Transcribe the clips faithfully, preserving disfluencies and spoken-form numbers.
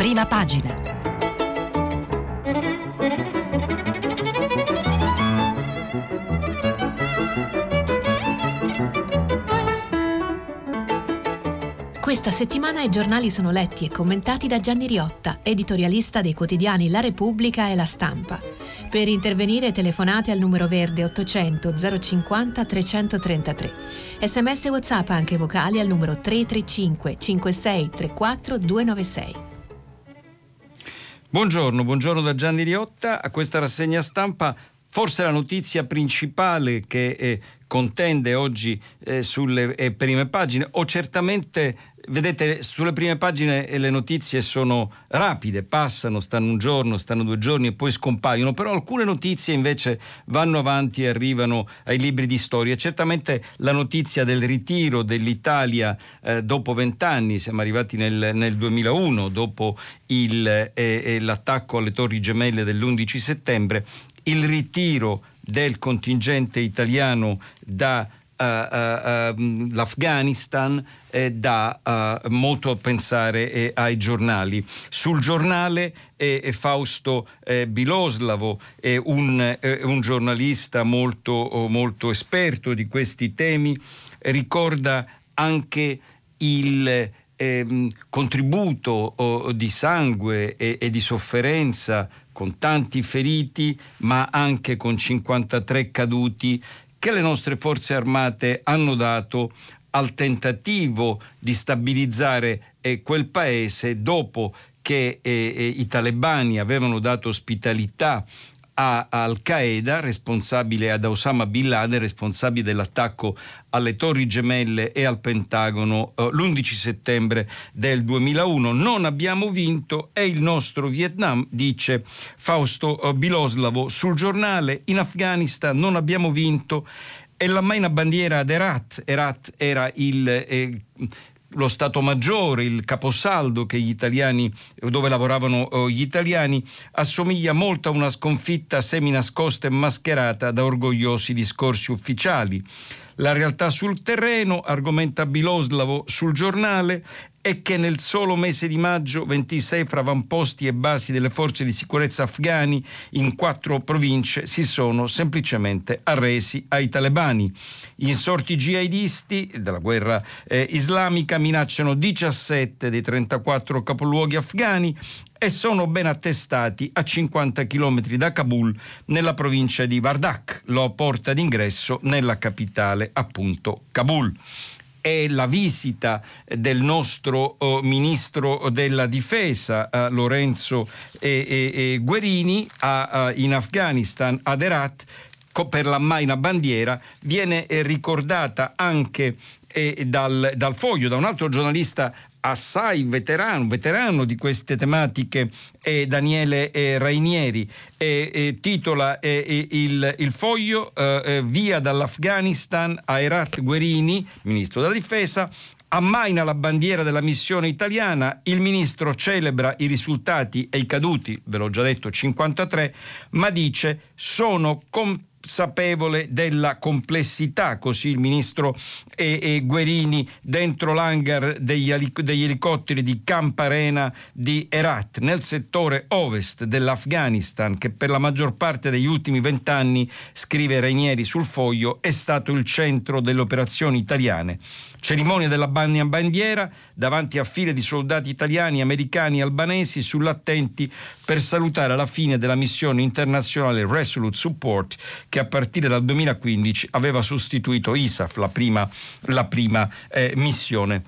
prima pagina. Questa settimana i giornali sono letti e commentati da Gianni Riotta, editorialista dei quotidiani La Repubblica e La Stampa. Per intervenire telefonate al numero verde ottocento zero cinquanta trecentotrentatré. Sms e WhatsApp anche vocali al numero tre tre cinque cinque sei tre quattro due nove sei. Buongiorno, buongiorno da Gianni Riotta. A questa rassegna stampa forse la notizia principale che eh, contende oggi eh, sulle eh, prime pagine, o certamente... Vedete, sulle prime pagine le notizie sono rapide, passano, stanno un giorno, stanno due giorni e poi scompaiono, però alcune notizie invece vanno avanti e arrivano ai libri di storia. Certamente la notizia del ritiro dell'Italia eh, dopo vent'anni, siamo arrivati nel, nel duemilauno, dopo il, eh, eh, l'attacco alle Torri Gemelle dell'undici settembre, il ritiro del contingente italiano da Uh, uh, uh, l'Afghanistan eh, dà uh, molto a pensare eh, ai giornali. Sul giornale eh, eh, Fausto eh, Biloslavo è eh, un, eh, un giornalista molto, oh, molto esperto di questi temi, eh, ricorda anche il eh, contributo oh, di sangue e, e di sofferenza, con tanti feriti ma anche con cinquantatré caduti, che le nostre forze armate hanno dato al tentativo di stabilizzare eh, quel paese dopo che eh, i talebani avevano dato ospitalità a Al Qaeda, responsabile ad Osama Bin Laden, responsabile dell'attacco alle Torri Gemelle e al Pentagono eh, l'undici settembre del duemilauno. Non abbiamo vinto, è il nostro Vietnam, dice Fausto eh, Biloslavo sul giornale. In Afghanistan non abbiamo vinto, e la maina bandiera ad Herat. Herat era il... Eh, lo Stato Maggiore, il caposaldo che gli italiani, dove lavoravano gli italiani, assomiglia molto a una sconfitta seminascosta e mascherata da orgogliosi discorsi ufficiali. La realtà sul terreno, argomenta Biloslavo sul giornale, è che nel solo mese di maggio ventisei fra avamposti e basi delle forze di sicurezza afghani in quattro province si sono semplicemente arresi ai talebani. Gli insorti jihadisti della guerra eh, islamica minacciano diciassette dei trentaquattro capoluoghi afghani e sono ben attestati a cinquanta chilometri da Kabul, nella provincia di Wardak, la porta d'ingresso nella capitale, appunto Kabul. È la visita del nostro eh, ministro della difesa eh, Lorenzo eh, eh, Guerini a, eh, in Afghanistan, ad Herat, per la maina bandiera, viene eh, ricordata anche eh, dal, dal Foglio, da un altro giornalista assai veterano, veterano di queste tematiche, eh, Daniele eh, Rainieri. Eh, eh, titola eh, il, il Foglio, eh, eh, via dall'Afghanistan a Herat Guerini, ministro della difesa, ammaina la bandiera della missione italiana, il ministro celebra i risultati e i caduti, ve l'ho già detto cinquantatré, ma dice sono completamente consapevole della complessità, così il ministro eh, eh, Guerini, dentro l'hangar degli, elic- degli elicotteri di Camp Arena di Herat, nel settore ovest dell'Afghanistan, che per la maggior parte degli ultimi vent'anni, scrive Rainieri sul Foglio, è stato il centro delle operazioni italiane. Cerimonia della bandiera davanti a file di soldati italiani, americani e albanesi sull'attenti per salutare la fine della missione internazionale Resolute Support, che a partire dal duemilaquindici aveva sostituito ISAF, la prima, la prima eh, missione.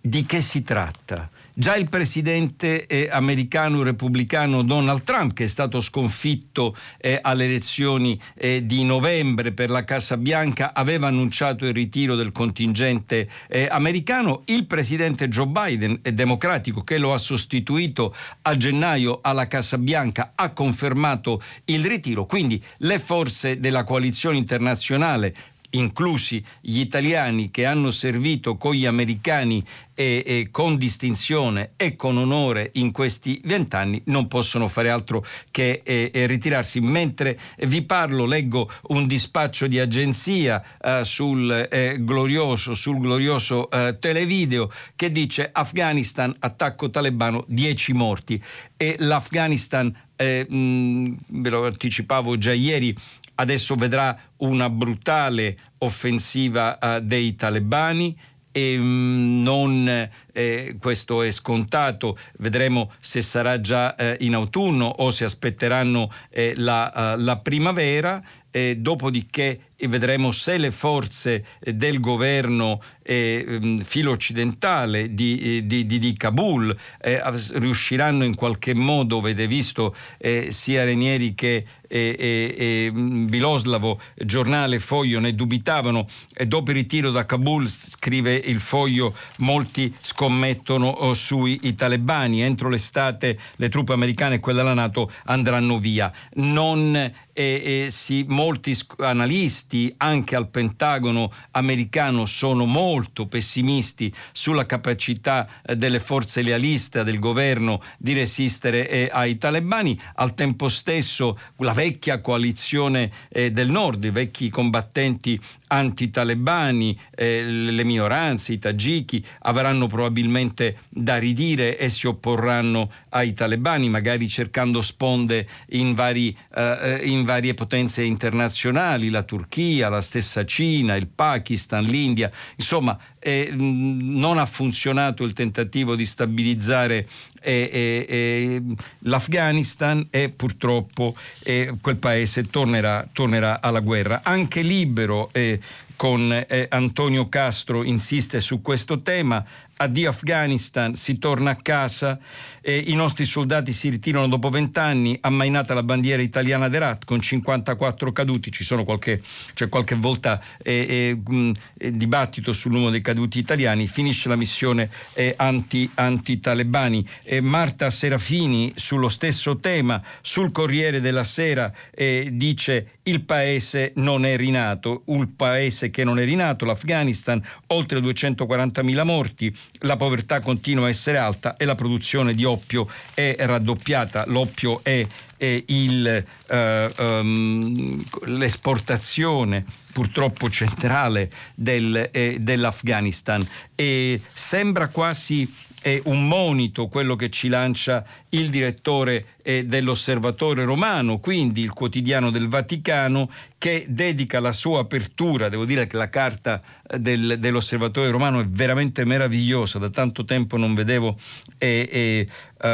Di che si tratta? Già il presidente eh, americano repubblicano Donald Trump, che è stato sconfitto eh, alle elezioni eh, di novembre per la Casa Bianca, aveva annunciato il ritiro del contingente eh, americano. Il presidente Joe Biden, eh, democratico, che lo ha sostituito a gennaio alla Casa Bianca, ha confermato il ritiro. Quindi le forze della coalizione internazionale, inclusi gli italiani che hanno servito con gli americani e, e con distinzione e con onore in questi vent'anni, non possono fare altro che e, e ritirarsi. Mentre vi parlo leggo un dispaccio di agenzia eh, sul eh, glorioso, sul glorioso eh, Televideo che dice: Afghanistan, attacco talebano, dieci morti. E l'Afghanistan, eh, mh, ve lo anticipavo già ieri, adesso vedrà una brutale offensiva eh, dei talebani e mh, non eh, questo è scontato, vedremo se sarà già eh, in autunno o se aspetteranno eh, la, la primavera. Eh, dopodiché vedremo se le forze del governo eh, filo-occidentale di, di, di, di Kabul eh, riusciranno in qualche modo, avete visto eh, sia Ranieri che eh, eh, Biloslavo, giornale Foglio, ne dubitavano, e dopo il ritiro da Kabul, scrive il Foglio, molti scommettono sui i talebani, entro l'estate le truppe americane e quelle della NATO andranno via. Non E, e sì, molti analisti anche al Pentagono americano sono molto pessimisti sulla capacità eh, delle forze lealiste del governo di resistere eh, ai talebani. Al tempo stesso la vecchia coalizione eh, del nord, i vecchi combattenti anti-talebani, eh, le minoranze, i tagiki, avranno probabilmente da ridire e si opporranno ai talebani, magari cercando sponde in vari eh, in in varie potenze internazionali, la Turchia, la stessa Cina, il Pakistan, l'India. Insomma, eh, non ha funzionato il tentativo di stabilizzare eh, eh, eh, l'Afghanistan e purtroppo eh, quel paese tornerà, tornerà alla guerra. Anche Libero eh, con eh, Antonio Castro insiste su questo tema. Addio Afghanistan, si torna a casa, eh, i nostri soldati si ritirano dopo vent'anni, ammainata la bandiera italiana d'Herat con cinquantaquattro caduti. Ci sono qualche, cioè qualche volta eh, eh, mh, dibattito sul numero dei caduti italiani, finisce la missione eh, anti, anti-talebani. Eh, Marta Serafini sullo stesso tema, sul Corriere della Sera, eh, dice: il paese non è rinato, un paese che non è rinato, l'Afghanistan, oltre duecentoquarantamila morti, la povertà continua a essere alta e la produzione di oppio è raddoppiata. L'oppio è, è il, eh, um, l'esportazione purtroppo centrale del, eh, dell'Afghanistan, e sembra quasi è un monito quello che ci lancia il direttore eh, dell'Osservatore Romano, quindi il quotidiano del Vaticano, che dedica la sua apertura. Devo dire che la carta del, dell'Osservatore Romano è veramente meravigliosa, da tanto tempo non vedevo eh, eh,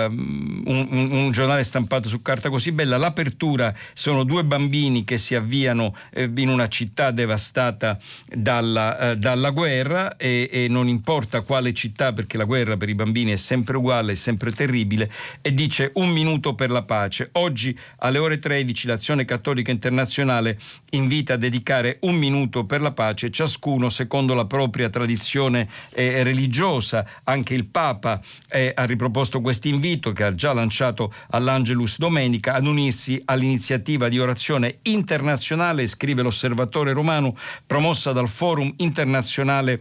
um, un, un giornale stampato su carta così bella. L'apertura sono due bambini che si avviano eh, in una città devastata dalla, eh, dalla guerra, e, e non importa quale città, perché la guerra per i bambini è sempre uguale, è sempre terribile, e dice: un minuto per la pace. Oggi alle ore tredici l'Azione Cattolica Internazionale invita a dedicare un minuto per la pace, ciascuno secondo la propria tradizione eh, religiosa. Anche il Papa eh, ha riproposto questo invito che ha già lanciato all'Angelus domenica, ad unirsi all'iniziativa di orazione internazionale, scrive l'Osservatore Romano, promossa dal Forum Internazionale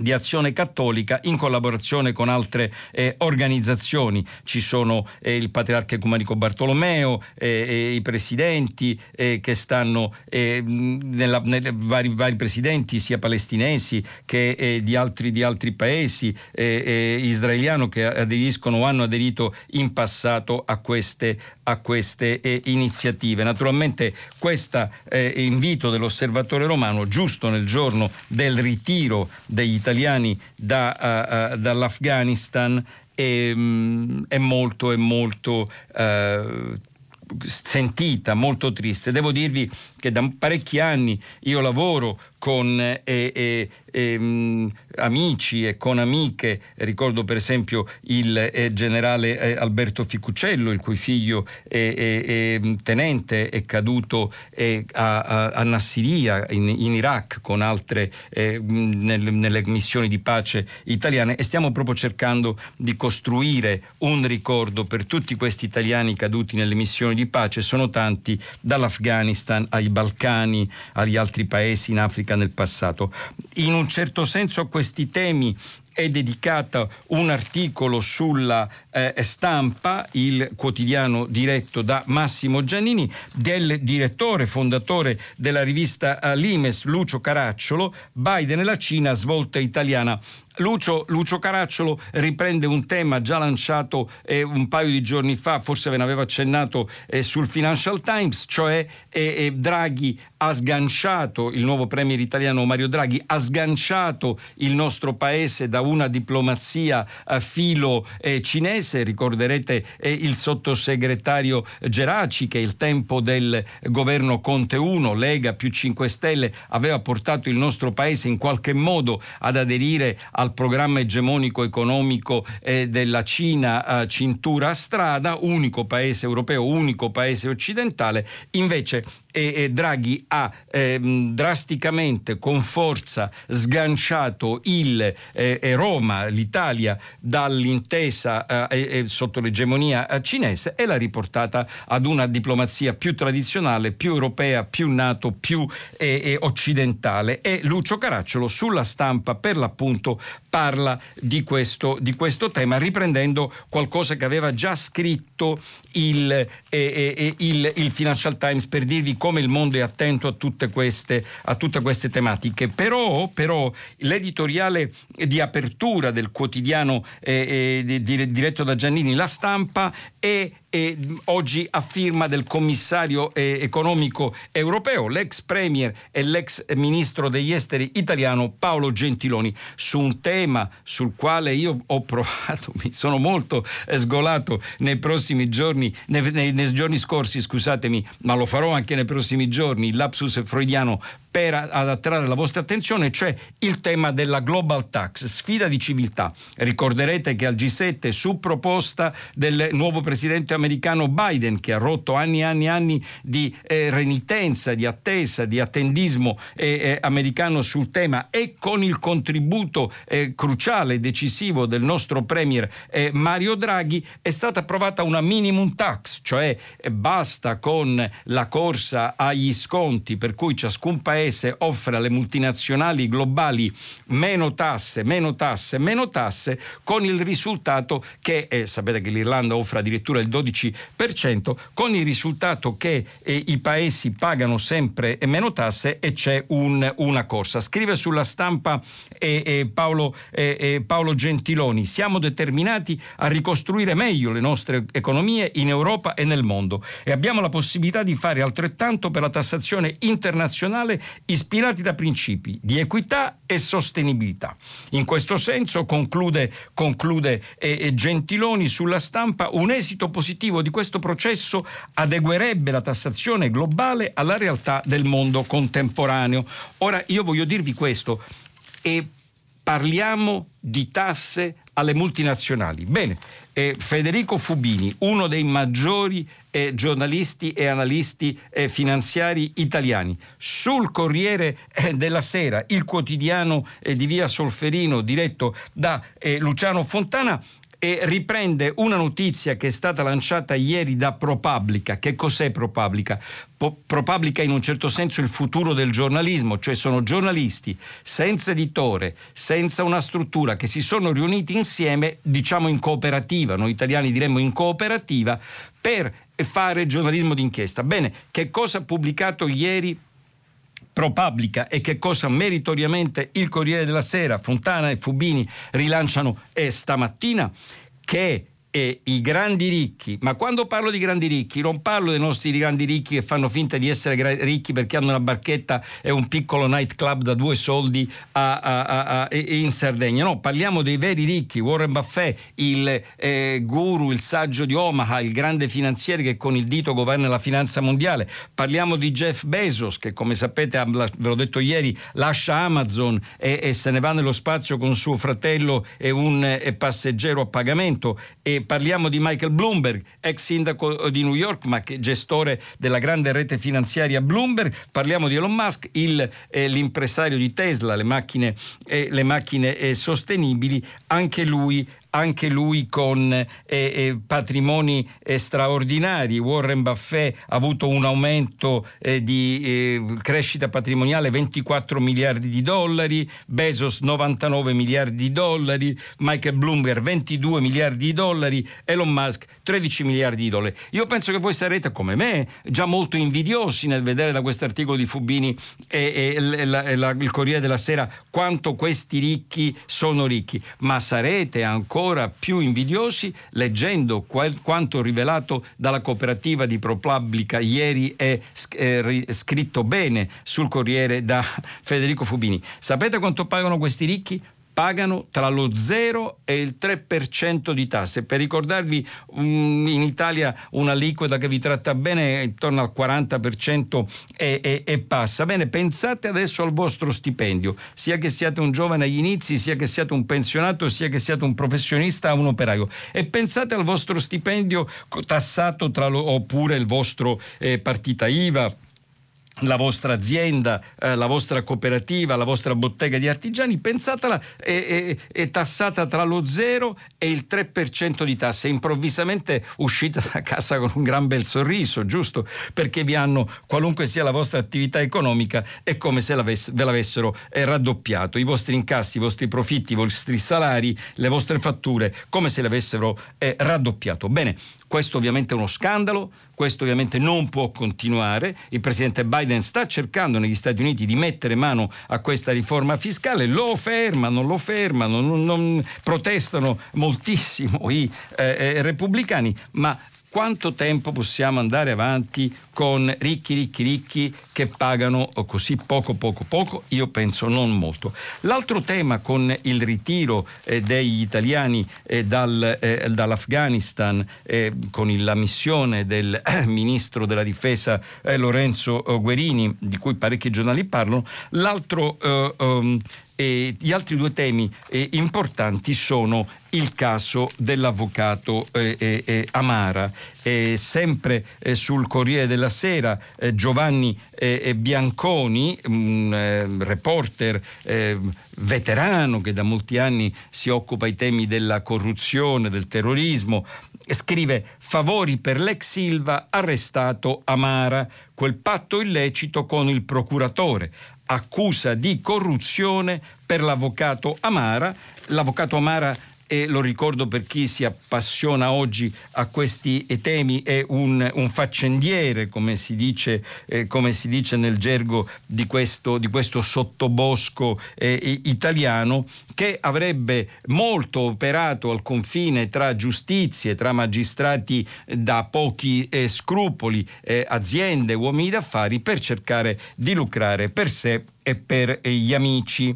di Azione Cattolica in collaborazione con altre eh, organizzazioni. Ci sono eh, il Patriarca Ecumenico Bartolomeo, eh, eh, i presidenti eh, che stanno eh, nella, nelle, vari, vari presidenti sia palestinesi che eh, di, altri, di altri paesi eh, eh, israeliano, che aderiscono o hanno aderito in passato a queste, a queste eh, iniziative. Naturalmente questo eh, invito dell'Osservatore Romano, giusto nel giorno del ritiro degli italiani da, uh, uh, dall'Afghanistan, è, um, è molto, è molto uh, sentita, molto triste. Devo dirvi che da parecchi anni io lavoro con eh, eh, eh, amici e con amiche. Ricordo per esempio il eh, generale eh, Alberto Ficuccello, il cui figlio eh, eh, tenente è caduto eh, a, a, a Nassiriya in, in Iraq con altre eh, nel, nelle missioni di pace italiane, e stiamo proprio cercando di costruire un ricordo per tutti questi italiani caduti nelle missioni di di pace sono tanti, dall'Afghanistan ai Balcani, agli altri paesi in Africa nel passato. In un certo senso a questi temi è dedicato un articolo sulla eh, Stampa, il quotidiano diretto da Massimo Giannini, del direttore fondatore della rivista eh, Limes, Lucio Caracciolo, Biden e la Cina, svolta italiana. Lucio, Lucio Caracciolo riprende un tema già lanciato eh, un paio di giorni fa, forse ve ne avevo accennato eh, sul Financial Times, cioè eh, eh, Draghi ha sganciato, il nuovo premier italiano Mario Draghi ha sganciato il nostro paese da una diplomazia eh, filo eh, cinese. Ricorderete eh, il sottosegretario Geraci, che il tempo del governo Conte uno, Lega più cinque Stelle, aveva portato il nostro paese in qualche modo ad aderire al programma egemonico economico eh, della Cina, eh, cintura a strada, unico paese europeo, unico paese occidentale. Invece E, e Draghi ha ehm, drasticamente, con forza, sganciato il, eh, e Roma, l'Italia, dall'intesa eh, eh, sotto l'egemonia eh, cinese, e l'ha riportata ad una diplomazia più tradizionale, più europea, più NATO, più eh, eh, occidentale. E Lucio Caracciolo sulla Stampa, per l'appunto, parla di questo, di questo tema, riprendendo qualcosa che aveva già scritto il, eh, eh, il, il Financial Times, per dirvi come il mondo è attento a tutte queste, a tutte queste tematiche. Però, però l'editoriale di apertura del quotidiano eh, eh, diretto da Giannini, La Stampa, è E oggi a firma del commissario eh, economico europeo, l'ex premier e l'ex ministro degli esteri italiano Paolo Gentiloni, su un tema sul quale io ho provato, mi sono molto eh, sgolato nei prossimi giorni, nei, nei, nei giorni scorsi, scusatemi, ma lo farò anche nei prossimi giorni, lapsus freudiano, per ad attrarre la vostra attenzione, cioè il tema della global tax, sfida di civiltà. Ricorderete che al G sette, su proposta del nuovo presidente americano Biden, che ha rotto anni e anni e anni di eh, renitenza, di attesa, di attendismo eh, eh, americano sul tema, e con il contributo eh, cruciale e decisivo del nostro premier eh, Mario Draghi, è stata approvata una minimum tax, cioè eh, basta con la corsa agli sconti, per cui ciascun paese offre alle multinazionali globali meno tasse, meno tasse, meno tasse, con il risultato che, eh, sapete che l'Irlanda offre addirittura il dodici per cento, con il risultato che eh, i paesi pagano sempre meno tasse e c'è un, una corsa. Scrive sulla Stampa eh, eh, Paolo, eh, eh, Paolo Gentiloni, siamo determinati a ricostruire meglio le nostre economie in Europa e nel mondo, e abbiamo la possibilità di fare altrettanto per la tassazione internazionale, ispirati da principi di equità e sostenibilità. In questo senso, conclude, conclude eh, Gentiloni sulla Stampa, un esito positivo di questo processo adeguerebbe la tassazione globale alla realtà del mondo contemporaneo. Ora, io voglio dirvi questo, e parliamo di tasse alle multinazionali. Bene, eh, Federico Fubini, uno dei maggiori eh, giornalisti e analisti eh, finanziari italiani, sul Corriere eh, della Sera, il quotidiano eh, di via Solferino diretto da eh, Luciano Fontana, e riprende una notizia che è stata lanciata ieri da ProPublica. Che cos'è ProPublica? ProPublica in un certo senso il futuro del giornalismo, cioè sono giornalisti senza editore, senza una struttura, che si sono riuniti insieme, diciamo in cooperativa, noi italiani diremmo in cooperativa, per fare giornalismo d'inchiesta. Bene, che cosa ha pubblicato ieri ProPublica e che cosa meritoriamente il Corriere della Sera, Fontana e Fubini rilanciano eh, stamattina? Che eh, i grandi ricchi, ma quando parlo di grandi ricchi non parlo dei nostri grandi ricchi che fanno finta di essere gra- ricchi perché hanno una barchetta e un piccolo nightclub da due soldi a, a, a, a, a, in Sardegna, no, parliamo dei veri ricchi. Warren Buffett, il eh, guru, il saggio di Omaha, il grande finanziere che con il dito governa la finanza mondiale. Parliamo di Jeff Bezos, che come sapete, ve l'ho detto ieri, lascia Amazon e, e se ne va nello spazio con suo fratello e un e passeggero a pagamento, e E parliamo di Michael Bloomberg, ex sindaco di New York, ma che gestore della grande rete finanziaria Bloomberg. Parliamo di Elon Musk, il, eh, l'impresario di Tesla, le macchine, eh, le macchine eh, sostenibili, anche lui anche lui con eh, eh, patrimoni eh, straordinari. Warren Buffett ha avuto un aumento eh, di eh, crescita patrimoniale, ventiquattro miliardi di dollari, Bezos novantanove miliardi di dollari, Michael Bloomberg ventidue miliardi di dollari, Elon Musk tredici miliardi di dollari. Io penso che voi sarete, come me, già molto invidiosi nel vedere da questo articolo di Fubini e, e, e, la, e la, il Corriere della Sera quanto questi ricchi sono ricchi, ma sarete ancora ancora più invidiosi leggendo quel, quanto rivelato dalla cooperativa di ProPublica ieri è eh, scritto bene sul Corriere da Federico Fubini. Sapete quanto pagano questi ricchi? Pagano tra lo zero e il tre per cento di tasse. Per ricordarvi, in Italia un'aliquota che vi tratta bene è intorno al quaranta per cento e, e, e passa. Bene, pensate adesso al vostro stipendio, sia che siate un giovane agli inizi, sia che siate un pensionato, sia che siate un professionista o un operaio, e pensate al vostro stipendio tassato tra lo, oppure il vostro eh, partita I V A, la vostra azienda, eh, la vostra cooperativa, la vostra bottega di artigiani. Pensatela, è, è, è tassata tra lo zero e il tre per cento di tasse. Improvvisamente uscite da casa con un gran bel sorriso, giusto? Perché vi hanno, qualunque sia la vostra attività economica, è come se ve l'avessero raddoppiato. I vostri incassi, i vostri profitti, i vostri salari, le vostre fatture, come se le avessero eh, raddoppiato. Bene, questo ovviamente è uno scandalo. Questo ovviamente non può continuare. Il presidente Biden sta cercando negli Stati Uniti di mettere mano a questa riforma fiscale, lo fermano, lo fermano, non, non protestano moltissimo i eh, repubblicani, ma quanto tempo possiamo andare avanti con ricchi, ricchi, ricchi che pagano così poco, poco, poco? Io penso non molto. L'altro tema, con il ritiro eh, degli italiani eh, dal, eh, dall'Afghanistan, eh, con la missione del eh, ministro della difesa eh, Lorenzo Guerini, di cui parecchi giornali parlano, l'altro eh, um, E gli altri due temi eh, importanti sono il caso dell'avvocato eh, eh, Amara. Eh, sempre eh, sul Corriere della Sera, eh, Giovanni eh, Bianconi, mh, eh, reporter eh, veterano che da molti anni si occupa i temi della corruzione, del terrorismo, scrive: favori per l'ex Silva, arrestato Amara, quel patto illecito con il procuratore. Accusa di corruzione per l'avvocato Amara. L'avvocato Amara, e lo ricordo per chi si appassiona oggi a questi temi, è un, un faccendiere, come si dice, eh, come si dice nel gergo di questo, di questo sottobosco eh, italiano, che avrebbe molto operato al confine tra giustizie, tra magistrati da pochi eh, scrupoli, eh, aziende, uomini d'affari, per cercare di lucrare per sé e per eh, gli amici.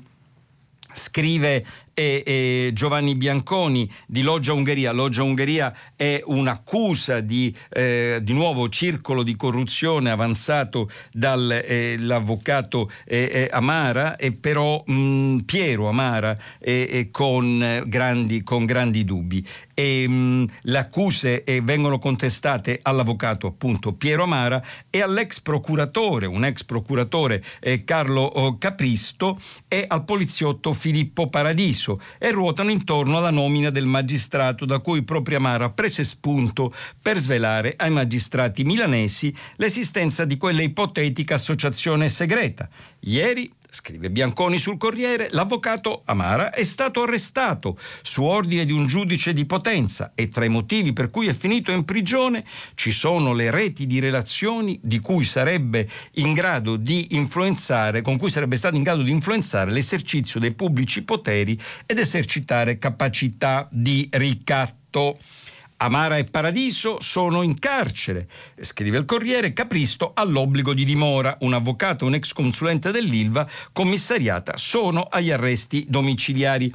Scrive e, e Giovanni Bianconi di Loggia Ungheria. Loggia Ungheria è un'accusa di, eh, di nuovo circolo di corruzione avanzato dall'avvocato eh, eh, Amara, e però mh, Piero Amara eh, eh, con, eh, grandi, con grandi dubbi. E, mh, le accuse eh, vengono contestate all'avvocato, appunto, Piero Amara, e all'ex procuratore, un ex procuratore eh, Carlo Capristo, e al poliziotto Filippo Paradiso, e ruotano intorno alla nomina del magistrato da cui proprio Amara prese spunto per svelare ai magistrati milanesi l'esistenza di quella ipotetica associazione segreta. Ieri, scrive Bianconi sul Corriere, l'avvocato Amara è stato arrestato su ordine di un giudice di Potenza, e tra i motivi per cui è finito in prigione ci sono le reti di relazioni di cui sarebbe in grado di influenzare, con cui sarebbe stato in grado di influenzare l'esercizio dei pubblici poteri ed esercitare capacità di ricatto. Amara e Paradiso sono in carcere, scrive il Corriere. Capristo ha l'obbligo di dimora, un avvocato e un ex consulente dell'Ilva commissariata sono agli arresti domiciliari.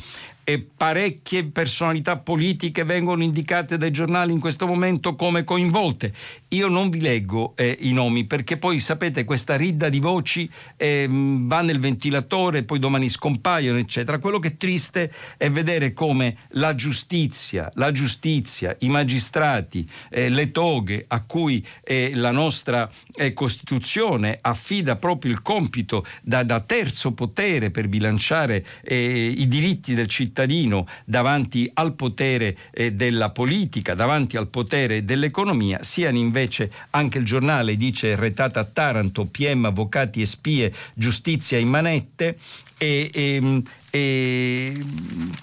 e parecchie personalità politiche vengono indicate dai giornali in questo momento come coinvolte. Io non vi leggo eh, i nomi, perché poi sapete questa ridda di voci eh, va nel ventilatore, poi domani scompaiono eccetera. Quello che è triste è vedere come la giustizia, la giustizia, i magistrati, eh, le toghe a cui eh, la nostra eh, Costituzione affida proprio il compito da, da terzo potere per bilanciare eh, i diritti del cittadino davanti al potere eh, della politica, davanti al potere dell'economia, siano invece, anche il giornale dice, retata a Taranto, P M, avvocati e spie, giustizia in manette. E, e, e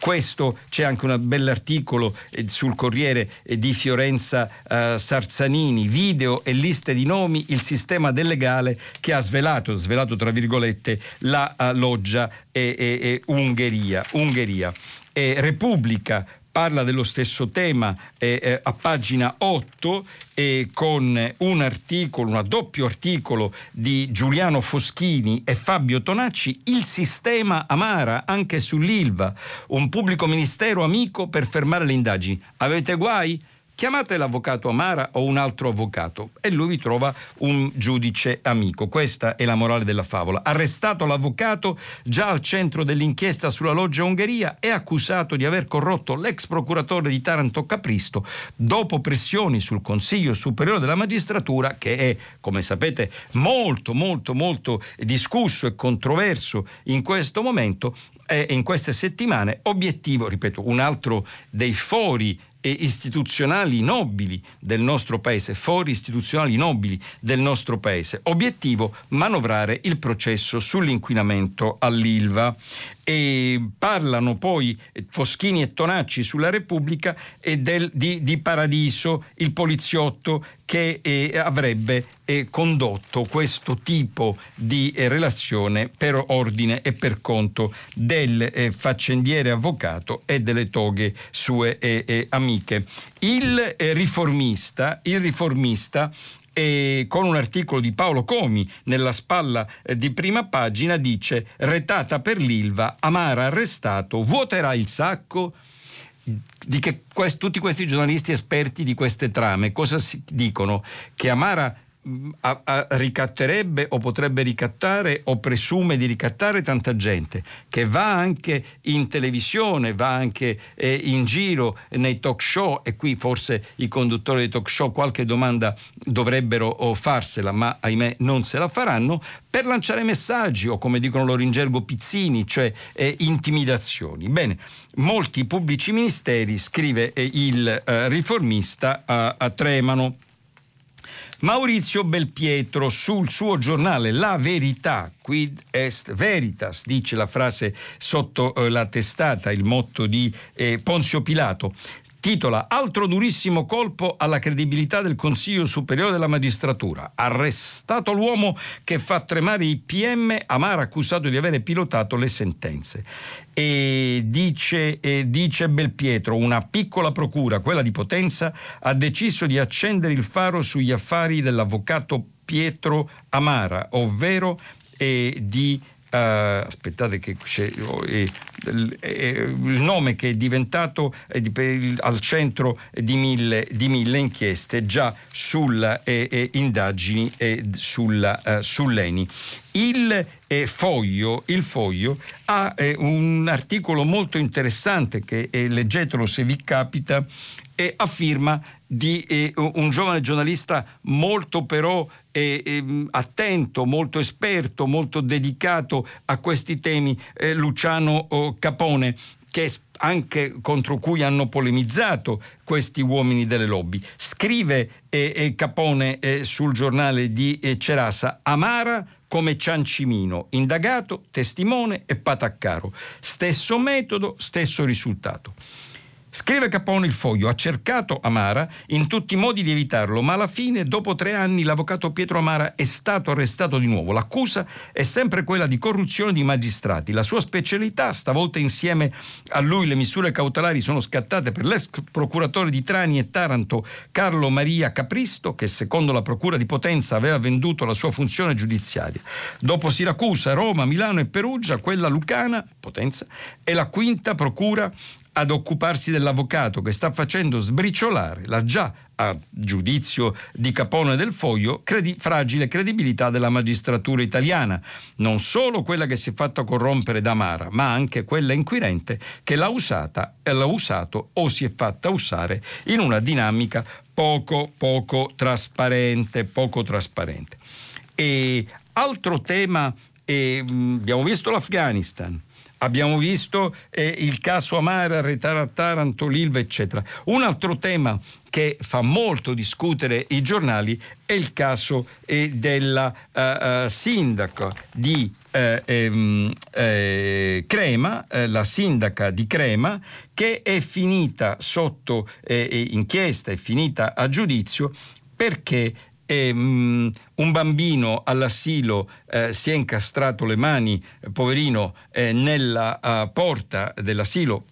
questo, c'è anche un bell'articolo sul Corriere di Fiorenza eh, Sarzanini, video e liste di nomi, il sistema del legale che ha svelato, svelato tra virgolette, la uh, loggia e, e, e Ungheria. Ungheria. E Repubblica parla dello stesso tema eh, eh, a pagina otto, e con un articolo, un doppio articolo di Giuliano Foschini e Fabio Tonacci, il sistema Amara anche sull'Ilva, un pubblico ministero amico per fermare le indagini. Avete guai? Chiamate l'avvocato Amara o un altro avvocato, e lui vi trova un giudice amico. Questa è la morale della favola. Arrestato l'avvocato, già al centro dell'inchiesta sulla loggia Ungheria, è accusato di aver corrotto l'ex procuratore di Taranto Capristo, dopo pressioni sul Consiglio Superiore della Magistratura, che è, come sapete, molto molto molto discusso e controverso in questo momento e in queste settimane. Obiettivo, ripeto, un altro dei fori e istituzionali nobili del nostro paese, fori istituzionali nobili del nostro paese. Obiettivo: manovrare il processo sull'inquinamento all'Ilva. E parlano poi Foschini e Tonacci sulla Repubblica e del, di, di Paradiso, il poliziotto che eh, avrebbe eh, condotto questo tipo di eh, relazione per ordine e per conto del eh, faccendiere avvocato e delle toghe sue eh, eh, amiche. Il eh, riformista, il riformista e con un articolo di Paolo Comi nella spalla di prima pagina dice: retata per l'Ilva, Amara arrestato, vuoterà il sacco? Di che quest- tutti questi giornalisti esperti di queste trame cosa si dicono? Che Amara A, a, ricatterebbe o potrebbe ricattare o presume di ricattare tanta gente, che va anche in televisione, va anche eh, in giro nei talk show, e qui forse i conduttori dei talk show qualche domanda dovrebbero oh, farsela, ma ahimè non se la faranno, per lanciare messaggi o, come dicono loro in gergo, pizzini, cioè eh, intimidazioni. Bene, molti pubblici ministeri, scrive eh, il eh, riformista, eh, a tremano. Maurizio Belpietro sul suo giornale La Verità, quid est veritas, dice la frase sotto eh, la testata, il motto di eh, Ponzio Pilato, titola: altro durissimo colpo alla credibilità del Consiglio Superiore della Magistratura, arrestato l'uomo che fa tremare i P M, Amara accusato di avere pilotato le sentenze. E dice, e dice Belpietro, una piccola procura, quella di Potenza, ha deciso di accendere il faro sugli affari dell'avvocato Pietro Amara, ovvero eh, di Uh, aspettate che c'è oh, eh, eh, il nome che è diventato eh, di, il, al centro di mille, di mille inchieste già sulla eh, eh, indagini eh, sulla, eh, sull'ENI. Il, eh, foglio, il foglio ha eh, un articolo molto interessante che eh, leggetelo se vi capita, e a firma di eh, un giovane giornalista molto però eh, eh, attento, molto esperto, molto dedicato a questi temi, eh, Luciano oh, Capone, che anche contro cui hanno polemizzato questi uomini delle lobby. Scrive eh, eh, Capone eh, sul giornale di eh, Cerasa: Amara come Ciancimino, indagato, testimone e pataccaro. Stesso metodo, stesso risultato. Scrive Capone il Foglio, ha cercato Amara in tutti i modi di evitarlo, ma alla fine, dopo tre anni, l'avvocato Pietro Amara è stato arrestato di nuovo. L'accusa è sempre quella di corruzione di magistrati. La sua specialità, stavolta insieme a lui le misure cautelari sono scattate per l'ex procuratore di Trani e Taranto, Carlo Maria Capristo, che secondo la procura di Potenza aveva venduto la sua funzione giudiziaria. Dopo Siracusa, Roma, Milano e Perugia, quella lucana, Potenza, è la quinta procura ad occuparsi dell'avvocato, che sta facendo sbriciolare la già, a giudizio di Capone del Foglio, credi, fragile credibilità della magistratura italiana, non solo quella che si è fatta corrompere da Amara, ma anche quella inquirente che l'ha usata e l'ha usato o si è fatta usare in una dinamica poco poco trasparente, poco trasparente. E altro tema, eh, abbiamo visto l'Afghanistan, abbiamo visto eh, il caso Amara, Retara, Taranto, l'Ilva, eccetera. Un altro tema che fa molto discutere i giornali è il caso eh, della uh, uh, sindaco di uh, um, uh, Crema, uh, la sindaca di Crema, che è finita sotto uh, inchiesta, è finita a giudizio perché Um, un bambino all'asilo eh, si è incastrato le mani, poverino, eh, nella uh, porta dell'asilo,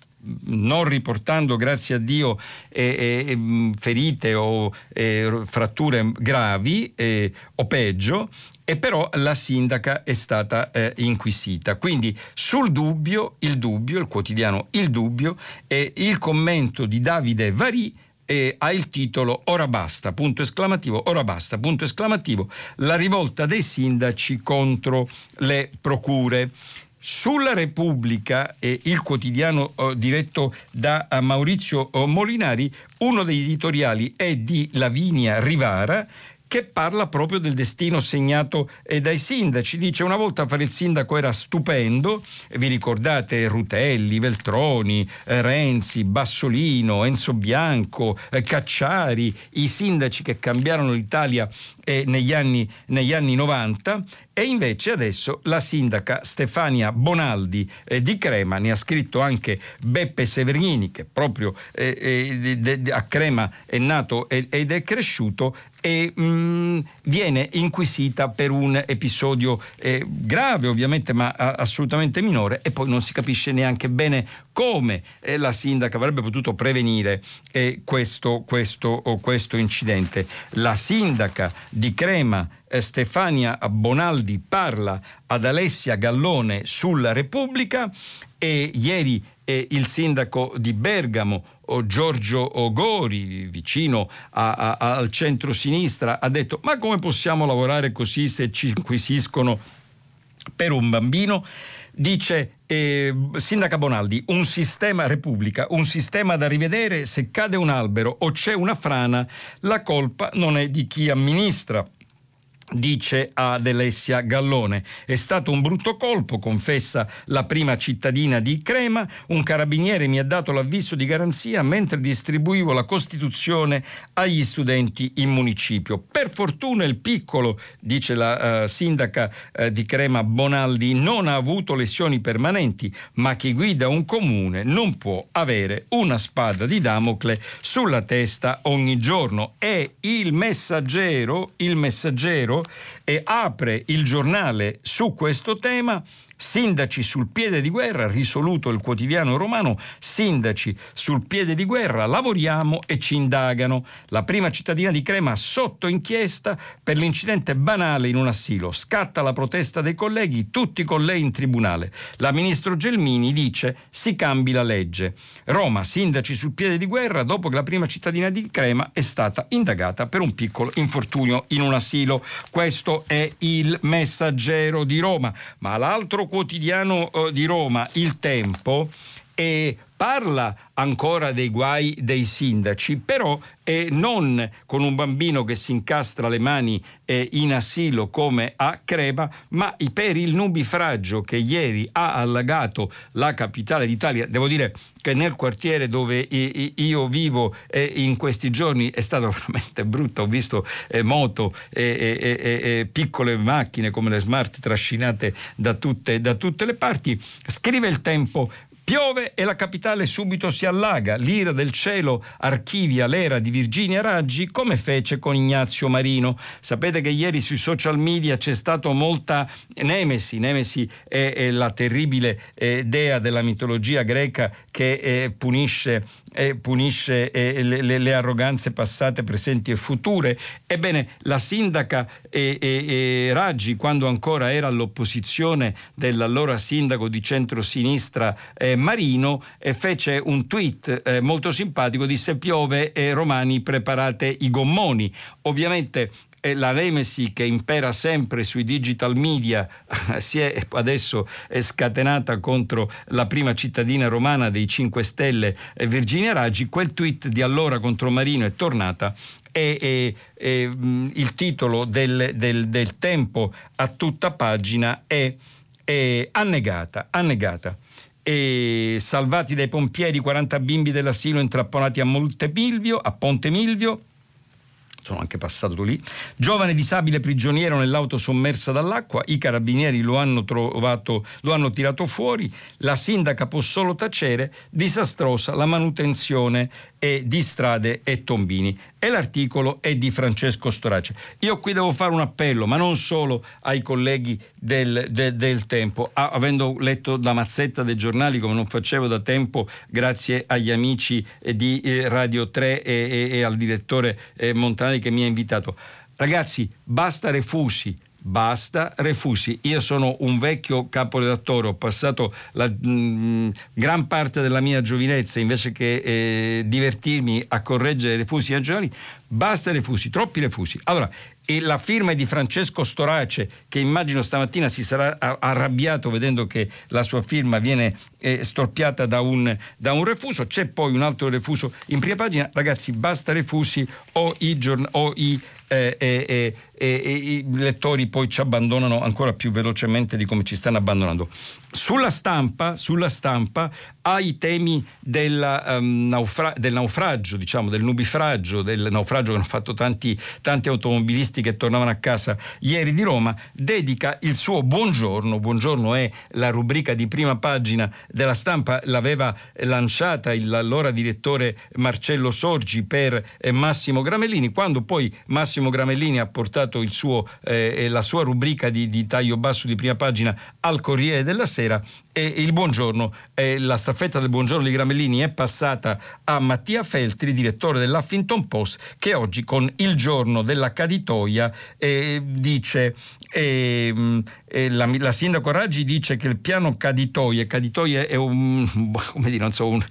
non riportando, grazie a Dio, eh, eh, ferite o eh, fratture gravi eh, o peggio, e però la sindaca è stata eh, inquisita. Quindi sul dubbio, il dubbio, il quotidiano Il Dubbio, e il commento di Davide Varì e ha il titolo "Ora basta, punto esclamativo, ora basta, punto esclamativo, la rivolta dei sindaci contro le procure". Sulla Repubblica, eh, il quotidiano eh, diretto da Maurizio Molinari, uno degli editoriali è di Lavinia Rivara, che parla proprio del destino segnato dai sindaci. Dice: una volta fare il sindaco era stupendo, vi ricordate Rutelli, Veltroni, Renzi, Bassolino, Enzo Bianco, Cacciari, i sindaci che cambiarono l'Italia negli anni, negli anni novanta, e invece adesso la sindaca Stefania Bonaldi di Crema, ne ha scritto anche Beppe Severini, che proprio a Crema è nato ed è cresciuto, e mh, viene inquisita per un episodio eh, grave ovviamente, ma a, assolutamente minore, e poi non si capisce neanche bene come eh, la sindaca avrebbe potuto prevenire eh, questo, questo, oh, questo incidente. La sindaca di Crema eh, Stefania Bonaldi parla ad Alessia Gallone sulla Repubblica, e ieri eh, il sindaco di Bergamo Giorgio Gori, vicino a, a, al centro-sinistra, ha detto: ma come possiamo lavorare così se ci inquisiscono per un bambino? Dice eh, sindaca Bonaldi: un sistema, Repubblica, un sistema da rivedere. Se cade un albero o c'è una frana, la colpa non è di chi amministra. Dice ad Alessia Gallone: è stato un brutto colpo, confessa la prima cittadina di Crema, un carabiniere mi ha dato l'avviso di garanzia mentre distribuivo la Costituzione agli studenti in municipio. Per fortuna il piccolo, dice la uh, sindaca uh, di Crema Bonaldi, non ha avuto lesioni permanenti, ma chi guida un comune non può avere una spada di Damocle sulla testa ogni giorno. E il messaggero, il messaggero e apre il giornale su questo tema. Sindaci sul piede di guerra, risoluto il quotidiano romano, sindaci sul piede di guerra, lavoriamo e ci indagano. La prima cittadina di Crema sotto inchiesta per l'incidente banale in un asilo, scatta la protesta dei colleghi, tutti con lei in tribunale. La ministro Gelmini dice: si cambi la legge. Roma, sindaci sul piede di guerra dopo che la prima cittadina di Crema è stata indagata per un piccolo infortunio in un asilo. Questo è il Messaggero di Roma. Ma l'altro quotidiano di Roma, Il Tempo, e parla ancora dei guai dei sindaci, però eh, non con un bambino che si incastra le mani eh, in asilo come a Crema, ma per il nubifragio che ieri ha allagato la capitale d'Italia. Devo dire che nel quartiere dove io vivo eh, in questi giorni è stato veramente brutto. Ho visto eh, moto e eh, eh, eh, piccole macchine come le Smart trascinate da tutte, da tutte le parti. Scrive Il Tempo Piove e la capitale subito si allaga, l'ira del cielo archivia l'era di Virginia Raggi come fece con Ignazio Marino. Sapete che ieri sui social media c'è stato molta nemesi, nemesi è, è la terribile eh, dea della mitologia greca che eh, punisce, eh, punisce eh, le, le arroganze passate, presenti e future. Ebbene, la sindaca eh, eh, Raggi, quando ancora era all'opposizione dell'allora sindaco di centrosinistra eh, Marino, eh, fece un tweet eh, molto simpatico, disse: piove e romani, preparate i gommoni. Ovviamente eh, la nemesi che impera sempre sui digital media eh, si è adesso è scatenata contro la prima cittadina romana dei cinque Stelle, eh, Virginia Raggi. Quel tweet di allora contro Marino è tornata e, e, e mh, il titolo del, del, del Tempo a tutta pagina è, è annegata, annegata. E salvati dai pompieri quaranta bimbi dell'asilo intrappolati a Montepilvio, a Ponte Milvio. Sono anche passato lì. Giovane disabile prigioniero nell'auto sommersa dall'acqua, i carabinieri lo hanno trovato, lo hanno tirato fuori. La sindaca può solo tacere, disastrosa la manutenzione e di strade e tombini. E l'articolo è di Francesco Storace. Io qui devo fare un appello, ma non solo ai colleghi del, de, del Tempo. Ah, avendo letto la mazzetta dei giornali, come non facevo da tempo, grazie agli amici di eh, Radio tre e, e, e al direttore eh, Montanari che mi ha invitato. Ragazzi, basta refusi, basta refusi. Io sono un vecchio caporedattore, ho passato la mh, gran parte della mia giovinezza, invece che eh, divertirmi a correggere refusi ai giornali, basta refusi, troppi refusi. Allora, e la firma è di Francesco Storace, che immagino stamattina si sarà arrabbiato vedendo che la sua firma viene eh, storpiata da un, da un refuso. C'è poi un altro refuso in prima pagina. Ragazzi, basta refusi o i, giorn- o i eh, eh, eh, eh, i lettori poi ci abbandonano ancora più velocemente di come ci stanno abbandonando. Sulla stampa, sulla stampa ai temi della, um, naufra- del naufragio, diciamo, del nubifragio, del naufragio che hanno fatto tanti, tanti automobilisti che tornavano a casa ieri di Roma, dedica il suo buongiorno. Buongiorno è la rubrica di prima pagina della Stampa, l'aveva lanciata l'allora direttore Marcello Sorgi per Massimo Gramellini. Quando poi Massimo Gramellini ha portato il suo, eh, la sua rubrica di, di taglio basso di prima pagina al Corriere della Sera, e il buongiorno, eh, la staffetta del buongiorno di Gramellini è passata a Mattia Feltri, direttore dell'Huffington Post, che oggi con il giorno della caditoia Eh, dice eh, eh, la, la sindaco Raggi dice che il piano Caditoie Caditoie è un, come dire, non so, un,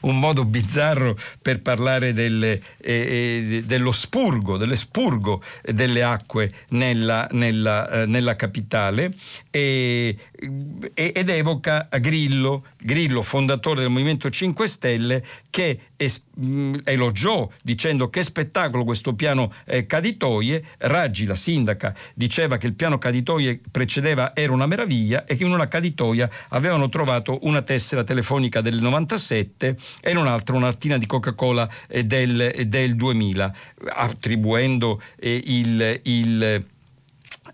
un modo bizzarro per parlare delle, eh, dello spurgo dell'espurgo delle acque nella, nella, eh, nella capitale, eh, ed evoca Grillo, Grillo fondatore del Movimento cinque Stelle, che es- elogiò dicendo: che spettacolo questo piano eh, Caditoie. Raggi, la sindaca, diceva che il piano Caditoie precedeva era una meraviglia e che in una Caditoia avevano trovato una tessera telefonica del novantasette e in un'altra una lattina di Coca-Cola eh, del, del duemila, attribuendo eh, il... il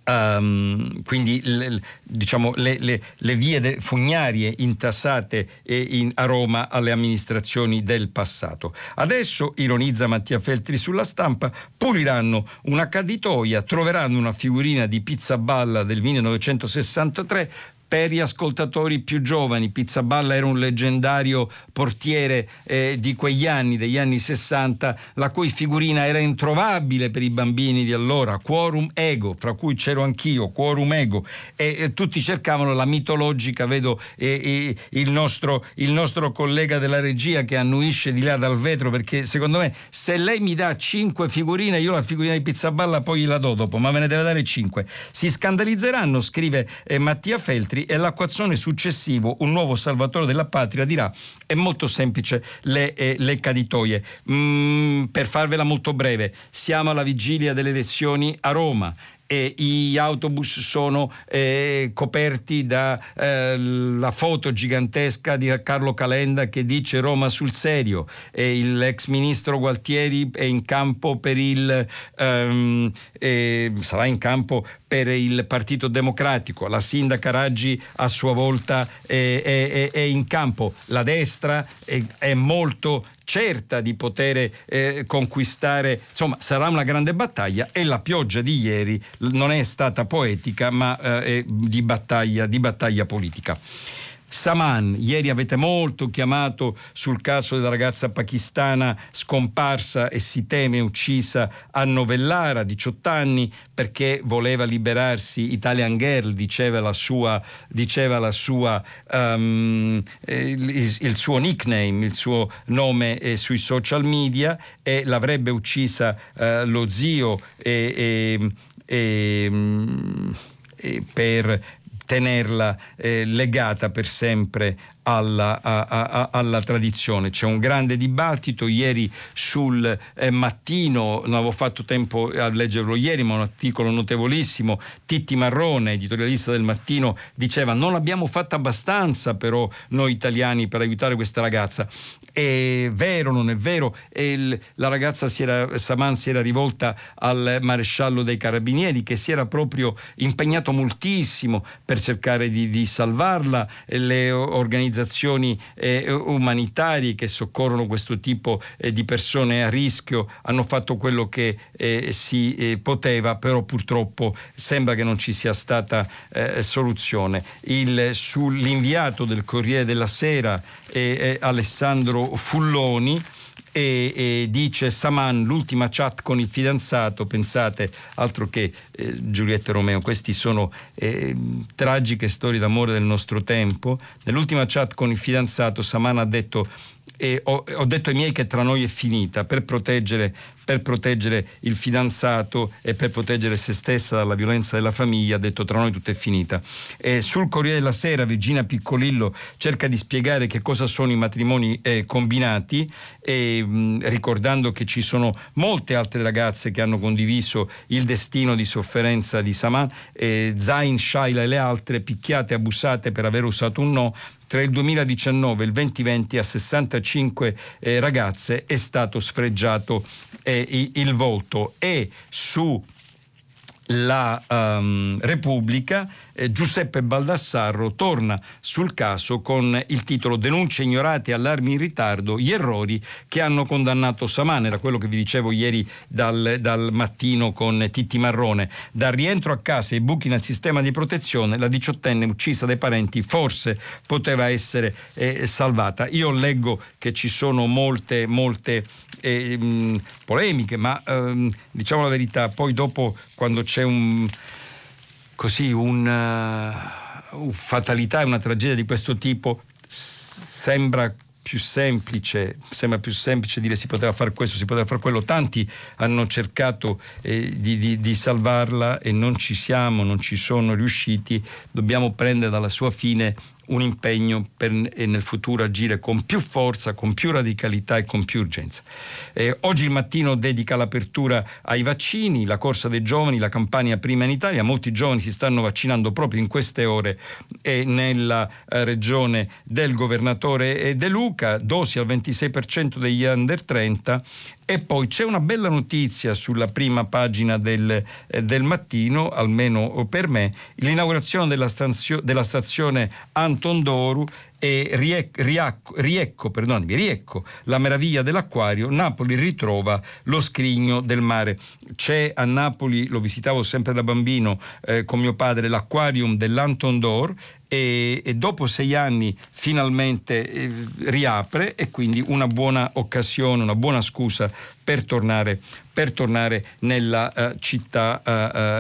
Um, quindi le, diciamo le, le, le vie de, fognarie intassate eh, in, a Roma alle amministrazioni del passato. Adesso, ironizza Mattia Feltri sulla Stampa, puliranno una caditoia, troveranno una figurina di Pizzaballa del millenovecentosessantatré. Per gli ascoltatori più giovani, Pizzaballa era un leggendario portiere eh, di quegli anni, degli anni sessanta, la cui figurina era introvabile per i bambini di allora. Quorum ego, fra cui c'ero anch'io, quorum ego. E, e tutti cercavano la mitologica, vedo e, e, il, nostro, il nostro collega della regia che annuisce di là dal vetro, perché secondo me se lei mi dà cinque figurine, io la figurina di Pizzaballa poi gliela do dopo, ma me ne deve dare cinque. Si scandalizzeranno, scrive eh, Mattia Feltri, e l'acquazzone successivo, un nuovo salvatore della patria, dirà: è molto semplice le, eh, le caditoie. Mm, per farvela molto breve, siamo alla vigilia delle elezioni a Roma. E gli autobus sono eh, coperti da eh, la foto gigantesca di Carlo Calenda che dice Roma sul serio, e l'ex ministro Gualtieri è in campo per il ehm, eh, sarà in campo per il Partito Democratico, la sindaca Raggi a sua volta è, è, è in campo, la destra è, è molto certa di poter eh, conquistare, insomma sarà una grande battaglia, e la pioggia di ieri non è stata poetica ma eh, è di battaglia, di battaglia politica. Saman, ieri avete molto chiamato sul caso della ragazza pakistana scomparsa e si teme uccisa a Novellara, diciotto anni, perché voleva liberarsi, Italian Girl diceva la sua, diceva la sua um, il, il suo nickname, il suo nome eh, sui social media, e l'avrebbe uccisa eh, lo zio eh, eh, eh, per tenerla eh, legata per sempre alla, a, a, alla tradizione. C'è un grande dibattito ieri sul eh, Mattino, non avevo fatto tempo a leggerlo ieri, ma un articolo notevolissimo. Titti Marrone, editorialista del Mattino, diceva: non abbiamo fatto abbastanza però noi italiani per aiutare questa ragazza. È vero, non è vero? E il, la ragazza si era, Saman si era rivolta al maresciallo dei carabinieri, che si era proprio impegnato moltissimo per cercare di, di salvarla. Le organizzazioni eh, umanitarie che soccorrono questo tipo eh, di persone a rischio hanno fatto quello che eh, si eh, poteva, però purtroppo sembra che non ci sia stata eh, soluzione. Il, sull'inviato del Corriere della Sera eh, eh, Alessandro Fulloni E, e dice: Saman, l'ultima chat con il fidanzato, pensate, altro che eh, Giulietta Romeo, questi sono eh, tragiche storie d'amore del nostro tempo. Nell'ultima chat con il fidanzato Saman ha detto: eh, ho, ho detto ai miei che tra noi è finita, per proteggere, per proteggere il fidanzato e per proteggere se stessa dalla violenza della famiglia, ha detto tra noi tutto è finita. E sul Corriere della Sera Virginia Piccolillo cerca di spiegare che cosa sono i matrimoni eh, combinati, e, mh, ricordando che ci sono molte altre ragazze che hanno condiviso il destino di sofferenza di Saman, eh, Zain, Shaila e le altre, picchiate, abusate per aver usato un no. Tra il duemiladiciannove e il duemilaventi a sessantacinque eh, ragazze è stato sfregiato eh, il volto. E su La um, Repubblica eh, Giuseppe Baldassarro torna sul caso con il titolo: denunce ignorate, allarmi in ritardo, gli errori che hanno condannato Saman. Era quello che vi dicevo ieri dal, dal Mattino con Titti Marrone. Dal rientro a casa e i buchi nel sistema di protezione, la diciottenne uccisa dai parenti forse poteva essere eh, salvata. Io leggo che ci sono molte molte eh, mh, polemiche, ma ehm, diciamo la verità, poi dopo quando c'è un così una uh, fatalità e una tragedia di questo tipo sembra più semplice sembra più semplice dire si poteva fare questo, si poteva fare quello. Tanti hanno cercato eh, di, di, di salvarla e non ci siamo, non ci sono riusciti. Dobbiamo prendere dalla sua fine un impegno per e nel futuro agire con più forza, con più radicalità e con più urgenza. Eh, oggi il Mattino dedica l'apertura ai vaccini, la corsa dei giovani, la campagna prima in Italia. Molti giovani si stanno vaccinando proprio in queste ore e nella eh, regione del governatore De Luca, dosi al ventisei per cento degli under trenta. E poi c'è una bella notizia sulla prima pagina del, eh, del Mattino, almeno per me, l'inaugurazione della, stanzio, della stazione Anton Doru, e riec, riacco, riecco, perdonami, riecco la meraviglia dell'acquario. Napoli ritrova lo scrigno del mare. C'è a Napoli, lo visitavo sempre da bambino eh, con mio padre, l'acquarium dell'Anton Doru, e, e dopo sei anni finalmente eh, riapre, e quindi una buona occasione, una buona scusa per tornare, per tornare nella uh, città uh,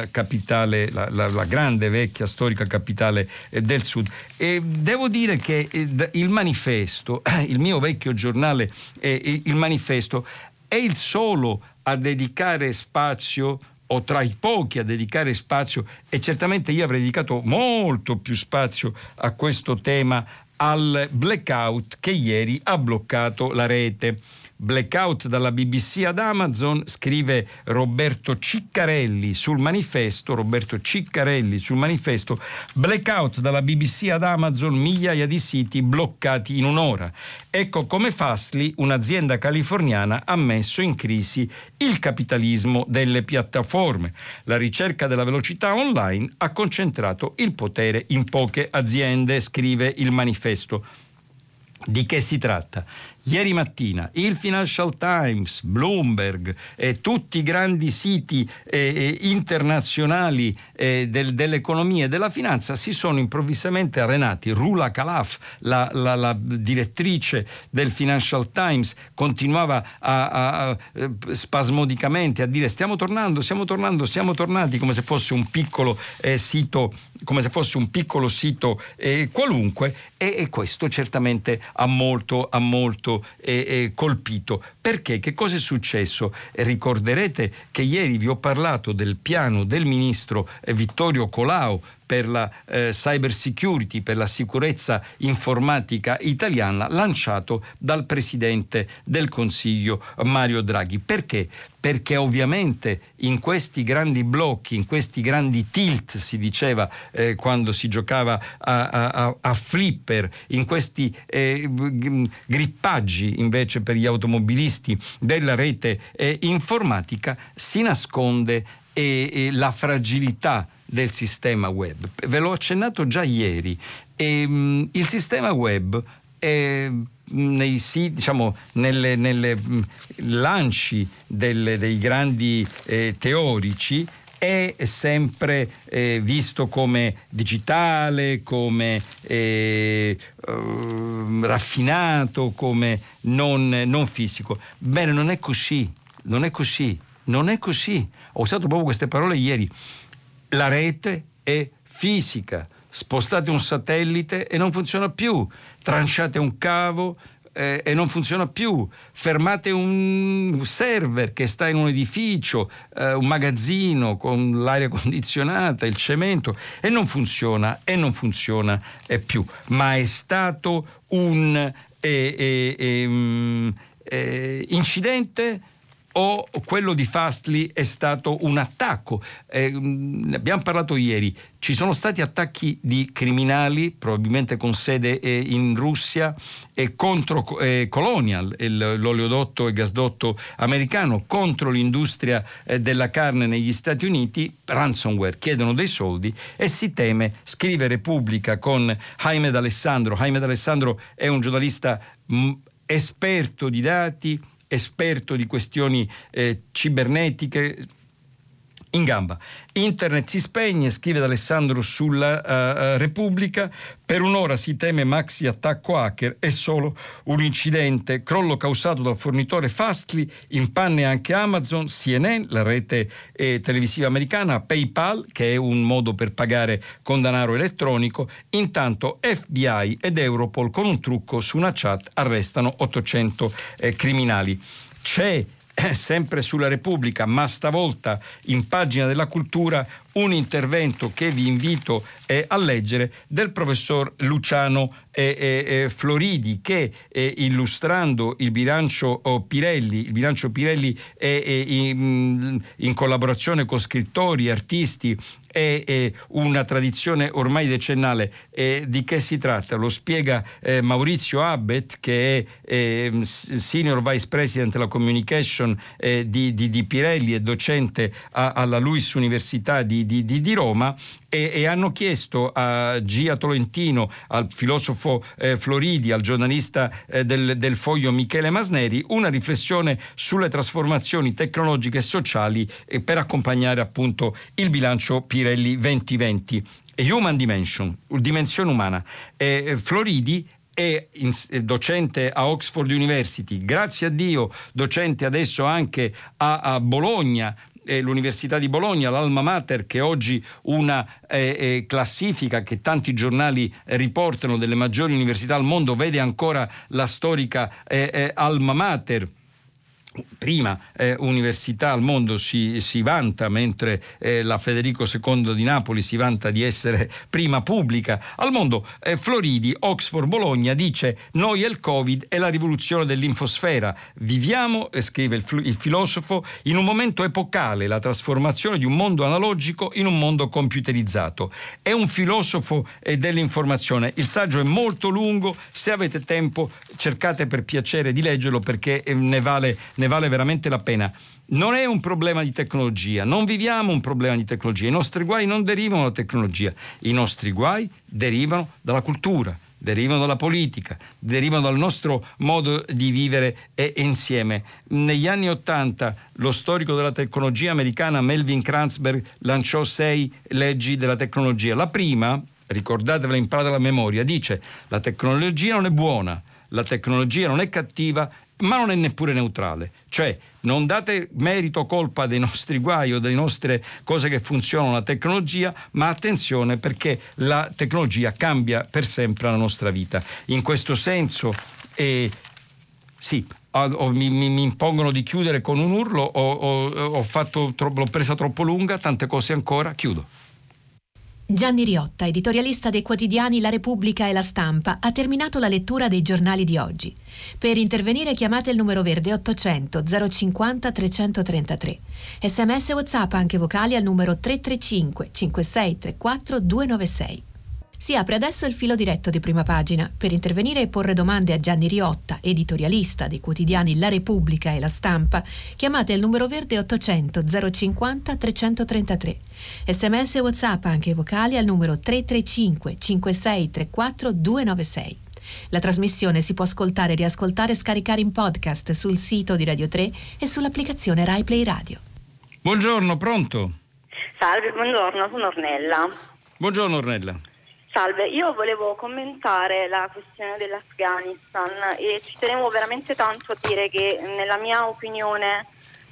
uh, capitale, la, la, la grande, vecchia, storica capitale eh, del Sud. E devo dire che eh, il Manifesto, il mio vecchio giornale, eh, il Manifesto, è il solo a dedicare spazio, o tra i pochi a dedicare spazio, e certamente io avrei dedicato molto più spazio a questo tema, al blackout che ieri ha bloccato la rete. Blackout dalla B B C ad Amazon, scrive Roberto Ciccarelli sul manifesto, Roberto Ciccarelli sul manifesto, blackout dalla B B C ad Amazon, migliaia di siti bloccati in un'ora. Ecco come Fastly, un'azienda californiana, ha messo in crisi il capitalismo delle piattaforme. La ricerca della velocità online ha concentrato il potere in poche aziende, scrive il manifesto. Di che si tratta? Ieri mattina il Financial Times, Bloomberg e tutti i grandi siti eh, internazionali eh, del, dell'economia e della finanza si sono improvvisamente arenati. Rula Khalaf, la, la, la direttrice del Financial Times, continuava a, a, a, spasmodicamente a dire stiamo tornando, stiamo tornando, siamo tornati, come se fosse un piccolo eh, sito, come se fosse un piccolo sito eh, qualunque, e, e questo certamente ha molto, ha molto E colpito. Perché? Che cosa è successo? Ricorderete che ieri vi ho parlato del piano del ministro Vittorio Colao per la eh, cyber security, per la sicurezza informatica italiana, lanciato dal presidente del Consiglio Mario Draghi. Perché? Perché ovviamente in questi grandi blocchi, in questi grandi tilt, si diceva eh, quando si giocava a, a, a flipper, in questi eh, grippaggi invece per gli automobilisti della rete eh, informatica, si nasconde eh, eh, la fragilità del sistema web. Ve l'ho accennato già ieri. E, mh, il sistema web è, nei siti, diciamo, nelle, nelle mh, lanci del, dei grandi eh, teorici è sempre eh, visto come digitale, come eh, uh, raffinato, come non, non fisico. Bene, non è così, non è così, non è così. Ho usato proprio queste parole ieri. La rete è fisica, spostate un satellite e non funziona più, tranciate un cavo eh, e non funziona più, fermate un server che sta in un edificio, eh, un magazzino con l'aria condizionata, il cemento, e non funziona, e non funziona eh, più. Ma è stato un eh, eh, eh, eh, incidente? O quello di Fastly è stato un attacco? Eh, ne abbiamo parlato ieri. Ci sono stati attacchi di criminali, probabilmente con sede eh, in Russia, eh, contro eh, Colonial, il, l'oleodotto e gasdotto americano, contro l'industria eh, della carne negli Stati Uniti, ransomware, chiedono dei soldi e si teme, scrive Repubblica con Jaime D'Alessandro. Jaime D'Alessandro è un giornalista mh, esperto di dati, esperto di questioni eh, cibernetiche, in gamba. Internet si spegne, scrive D'Alessandro sulla uh, Repubblica, per un'ora si teme maxi attacco hacker, è solo un incidente, crollo causato dal fornitore Fastly, in panne anche Amazon, C N N, la rete eh, televisiva americana, PayPal, che è un modo per pagare con denaro elettronico. Intanto F B I ed Europol con un trucco su una chat arrestano ottocento eh, criminali. C'è sempre sulla Repubblica, ma stavolta in pagina della cultura, un intervento che vi invito eh, a leggere del professor Luciano eh, eh, Floridi, che eh, illustrando il bilancio oh, Pirelli, il bilancio Pirelli eh, eh, in, in collaborazione con scrittori, artisti, è eh, una tradizione ormai decennale. Eh, di che si tratta? Lo spiega eh, Maurizio Abbet, che è eh, Senior Vice President della Communication eh, di, di, di Pirelli e docente a, alla LUISS Università di Di, di, di Roma, e, e hanno chiesto a Gia Tolentino, al filosofo eh, Floridi, al giornalista eh, del, del Foglio Michele Masneri, una riflessione sulle trasformazioni tecnologiche e sociali eh, per accompagnare appunto il bilancio Pirelli duemilaventi. Human Dimension, dimensione umana. Eh, Floridi è docente a Oxford University, grazie a Dio docente adesso anche a, a Bologna, l'Università di Bologna, l'Alma Mater, che oggi una eh, classifica che tanti giornali riportano delle maggiori università al mondo vede ancora la storica eh, eh, Alma Mater prima eh, università al mondo si, si vanta, mentre eh, la Federico secondo di Napoli si vanta di essere prima pubblica al mondo. eh, Floridi, Oxford, Bologna dice: noi e il Covid e la rivoluzione dell'infosfera. Viviamo, eh, scrive il, il filosofo, in un momento epocale, la trasformazione di un mondo analogico in un mondo computerizzato. È un filosofo eh, dell'informazione. Il saggio è molto lungo, se avete tempo cercate per piacere di leggerlo, perché eh, ne vale ne vale veramente la pena. Non è un problema di tecnologia, non viviamo un problema di tecnologia, i nostri guai non derivano dalla tecnologia, i nostri guai derivano dalla cultura, derivano dalla politica, derivano dal nostro modo di vivere e insieme. Negli anni Ottanta lo storico della tecnologia americana Melvin Kranzberg lanciò sei leggi della tecnologia. La prima, ricordatevela, imparate la memoria, dice: la tecnologia non è buona, la tecnologia non è cattiva, ma non è neppure neutrale, cioè non date merito o colpa dei nostri guai o delle nostre cose che funzionano alla tecnologia, ma attenzione, perché la tecnologia cambia per sempre la nostra vita. In questo senso eh, sì, o mi, mi, mi impongono di chiudere con un urlo, o, o, ho fatto tro- l'ho presa troppo lunga, tante cose ancora, chiudo. Gianni Riotta, editorialista dei quotidiani La Repubblica e La Stampa, ha terminato la lettura dei giornali di oggi. Per intervenire chiamate il numero verde ottocento zero cinquanta trecentotrentatré. Sms e WhatsApp anche vocali al numero tre tre cinque cinque sei tre quattro due nove sei. Si apre adesso il filo diretto di Prima Pagina. Per intervenire e porre domande a Gianni Riotta, editorialista dei quotidiani La Repubblica e La Stampa, chiamate il numero verde ottocento zero cinquanta trecentotrentatré. Sms e WhatsApp anche vocali al numero tre tre cinque cinque sei tre quattro due nove sei. La trasmissione si può ascoltare, riascoltare e scaricare in podcast sul sito di Radio tre e sull'applicazione Rai Play Radio. Buongiorno, pronto? Salve, buongiorno, sono Ornella. Buongiorno Ornella. Salve, io volevo commentare la questione dell'Afghanistan e ci tenevo veramente tanto a dire che, nella mia opinione,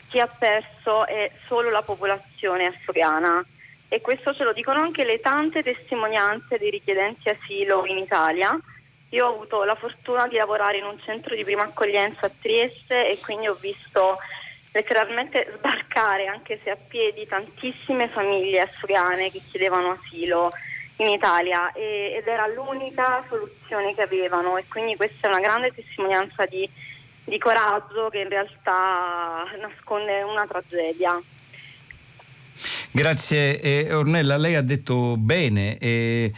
chi ha perso è solo la popolazione afghana, e questo ce lo dicono anche le tante testimonianze dei richiedenti asilo in Italia. Io ho avuto la fortuna di lavorare in un centro di prima accoglienza a Trieste e quindi ho visto letteralmente sbarcare, anche se a piedi, tantissime famiglie afghane che chiedevano asilo in Italia, e, ed era l'unica soluzione che avevano, e quindi questa è una grande testimonianza di, di coraggio che in realtà nasconde una tragedia. Grazie eh, Ornella, lei ha detto bene, eh,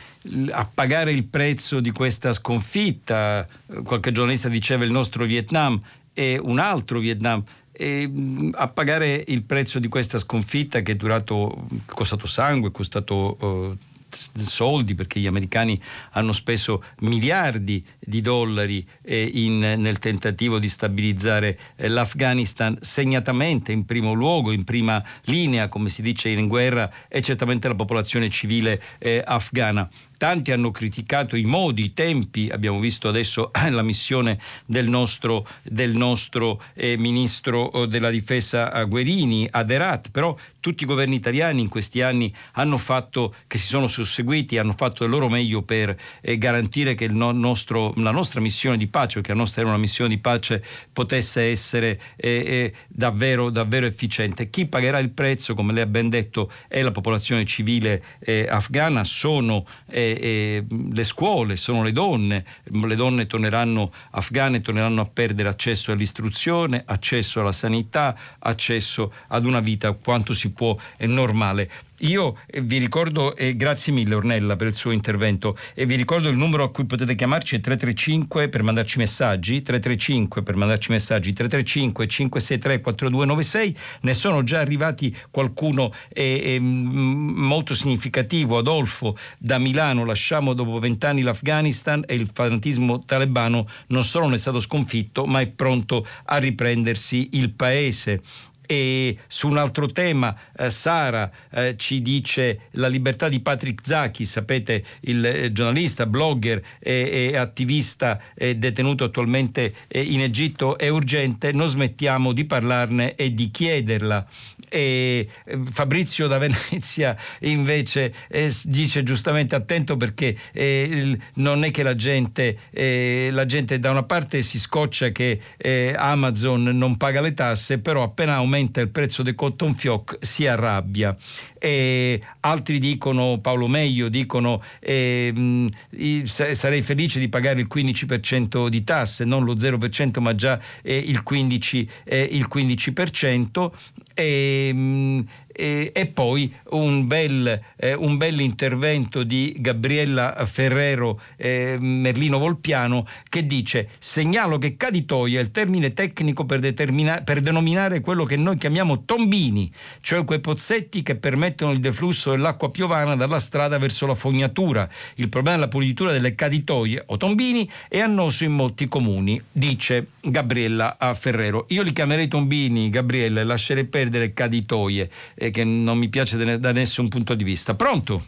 a pagare il prezzo di questa sconfitta, qualche giornalista diceva il nostro Vietnam e un altro Vietnam. E a pagare il prezzo di questa sconfitta, che è durato, costato sangue, costato eh, soldi, perché gli americani hanno speso miliardi di dollari eh, in, nel tentativo di stabilizzare eh, l'Afghanistan, segnatamente in primo luogo, in prima linea, come si dice in guerra, è certamente la popolazione civile eh, afghana. Tanti hanno criticato i modi, i tempi, abbiamo visto adesso la missione del nostro, del nostro eh, ministro della difesa Guerini ad Herat, però tutti i governi italiani in questi anni hanno fatto, che si sono susseguiti, hanno fatto del loro meglio per eh, garantire che il no- nostro, la nostra missione di pace, perché la nostra era una missione di pace, potesse essere eh, eh, davvero, davvero efficiente. Chi pagherà il prezzo, come lei ha ben detto, è la popolazione civile eh, afghana, sono eh, E le scuole, sono le donne, le donne torneranno afghane, torneranno a perdere accesso all'istruzione, accesso alla sanità, accesso ad una vita quanto si può normale. Io vi ricordo, e grazie mille Ornella per il suo intervento, e vi ricordo il numero a cui potete chiamarci è tre tre cinque per mandarci messaggi, tre tre cinque per mandarci messaggi, tre tre cinque cinque sei tre quattro due nove sei. Ne sono già arrivati qualcuno eh, eh, molto significativo. Adolfo da Milano: lasciamo dopo vent'anni l'Afghanistan e il fanatismo talebano, non solo non è stato sconfitto ma è pronto a riprendersi il paese. E su un altro tema eh, Sara eh, ci dice la libertà di Patrick Zaki, sapete, il eh, giornalista, blogger e, e attivista eh, detenuto attualmente eh, in Egitto, è urgente, non smettiamo di parlarne e di chiederla. E Fabrizio da Venezia invece eh, dice giustamente attento perché eh, il, non è che la gente eh, la gente da una parte si scoccia che eh, Amazon non paga le tasse, però appena aumenta il prezzo dei cotton fioc si arrabbia. E altri dicono, Paolo Meglio dicono eh, mh, sarei felice di pagare il quindici per cento di tasse, non lo zero per cento ma già eh, il quindici per cento, eh, il quindici per cento. E, mh, E, e poi un bel, eh, un bel intervento di Gabriella Ferrero eh, Merlino Volpiano che dice: segnalo che caditoia è il termine tecnico per, determina- per denominare quello che noi chiamiamo tombini, cioè quei pozzetti che permettono il deflusso dell'acqua piovana dalla strada verso la fognatura. Il problema della pulitura delle caditoie o tombini è annoso in molti comuni, dice Gabriella Ferrero. Io li chiamerei tombini, Gabriella, e lascerei perdere caditoie, che non mi piace da nessun punto di vista. Pronto?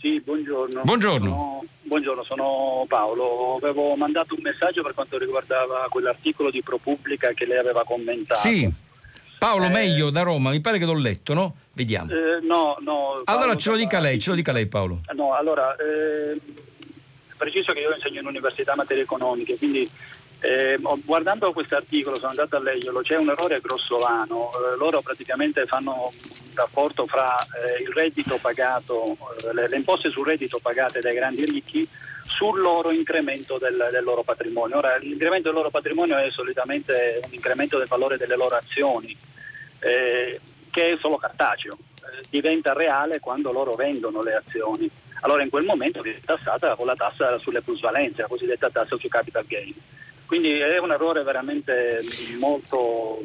Sì, buongiorno. Buongiorno. Sono, buongiorno, sono Paolo. Avevo mandato un messaggio per quanto riguardava quell'articolo di ProPublica che lei aveva commentato. Sì, Paolo eh, Meglio da Roma, mi pare che l'ho letto, no? Vediamo. Eh, no, no. Paolo, allora ce lo dica lei, ce lo dica lei Paolo. No, allora, eh, preciso che io insegno in università materie economiche, quindi... Eh, guardando questo articolo sono andato a leggerlo, c'è un errore grossolano. Eh, loro praticamente fanno un rapporto fra eh, il reddito pagato, eh, le, le imposte sul reddito pagate dai grandi ricchi sul loro incremento del, del loro patrimonio. Ora, l'incremento del loro patrimonio è solitamente un incremento del valore delle loro azioni, eh, che è solo cartaceo, eh, diventa reale quando loro vendono le azioni. Allora in quel momento viene tassata con la tassa sulle plusvalenze, la cosiddetta tassa su capital gain. Quindi è un errore veramente molto,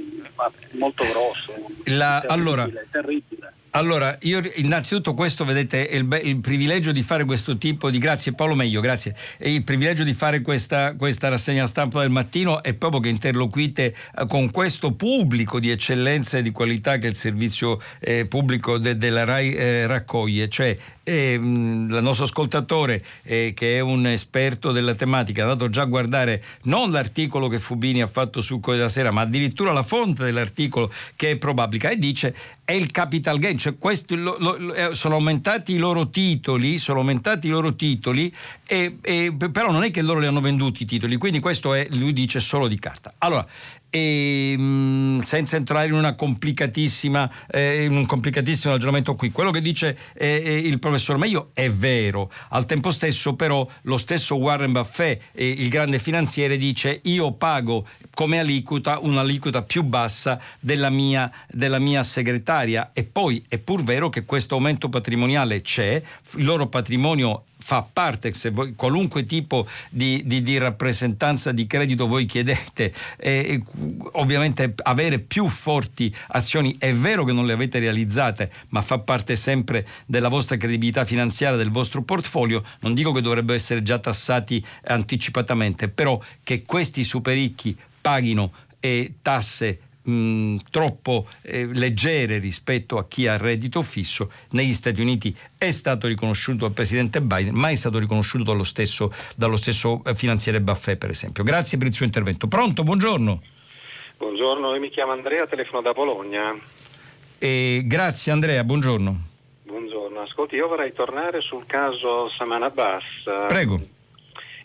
molto grosso, la, terribile, allora, terribile. Allora, io innanzitutto questo, vedete, è il, il privilegio di fare questo tipo di... Grazie Paolo Meglio, grazie. È il privilegio di fare questa, questa rassegna stampa del mattino è proprio che interloquite con questo pubblico di eccellenza e di qualità che il servizio eh, pubblico de, della RAI eh, raccoglie, cioè... E, mh, il nostro ascoltatore eh, che è un esperto della tematica ha dato già a guardare non l'articolo che Fubini ha fatto su Corriere della Sera ma addirittura la fonte dell'articolo che è ProPublica e dice è il capital gain, cioè questo, lo, lo, sono aumentati i loro titoli sono aumentati i loro titoli e, e, però non è che loro li hanno venduti i titoli, quindi questo è, lui dice, solo di carta. Allora, e mh, senza entrare in una complicatissima eh, in un complicatissimo ragionamento qui, quello che dice eh, il professor Meglio è vero, al tempo stesso però lo stesso Warren Buffett, eh, il grande finanziere, dice io pago come aliquota un'aliquota più bassa della mia, della mia segretaria, e poi è pur vero che questo aumento patrimoniale c'è, il loro patrimonio fa parte, se voi, qualunque tipo di, di, di rappresentanza di credito voi chiedete, eh, ovviamente avere più forti azioni è vero che non le avete realizzate, ma fa parte sempre della vostra credibilità finanziaria, del vostro portfolio. Non dico che dovrebbero essere già tassati anticipatamente, però che questi super ricchi paghino eh, tasse Mh, troppo eh, leggere rispetto a chi ha reddito fisso negli Stati Uniti è stato riconosciuto dal presidente Biden, ma è stato riconosciuto dallo stesso, dallo stesso finanziere Buffett, per esempio. Grazie per il suo intervento. Pronto? Buongiorno. Buongiorno, io mi chiamo Andrea, telefono da Bologna. E grazie Andrea, buongiorno. Buongiorno, ascolti, io vorrei tornare sul caso Saman Abbas. Prego.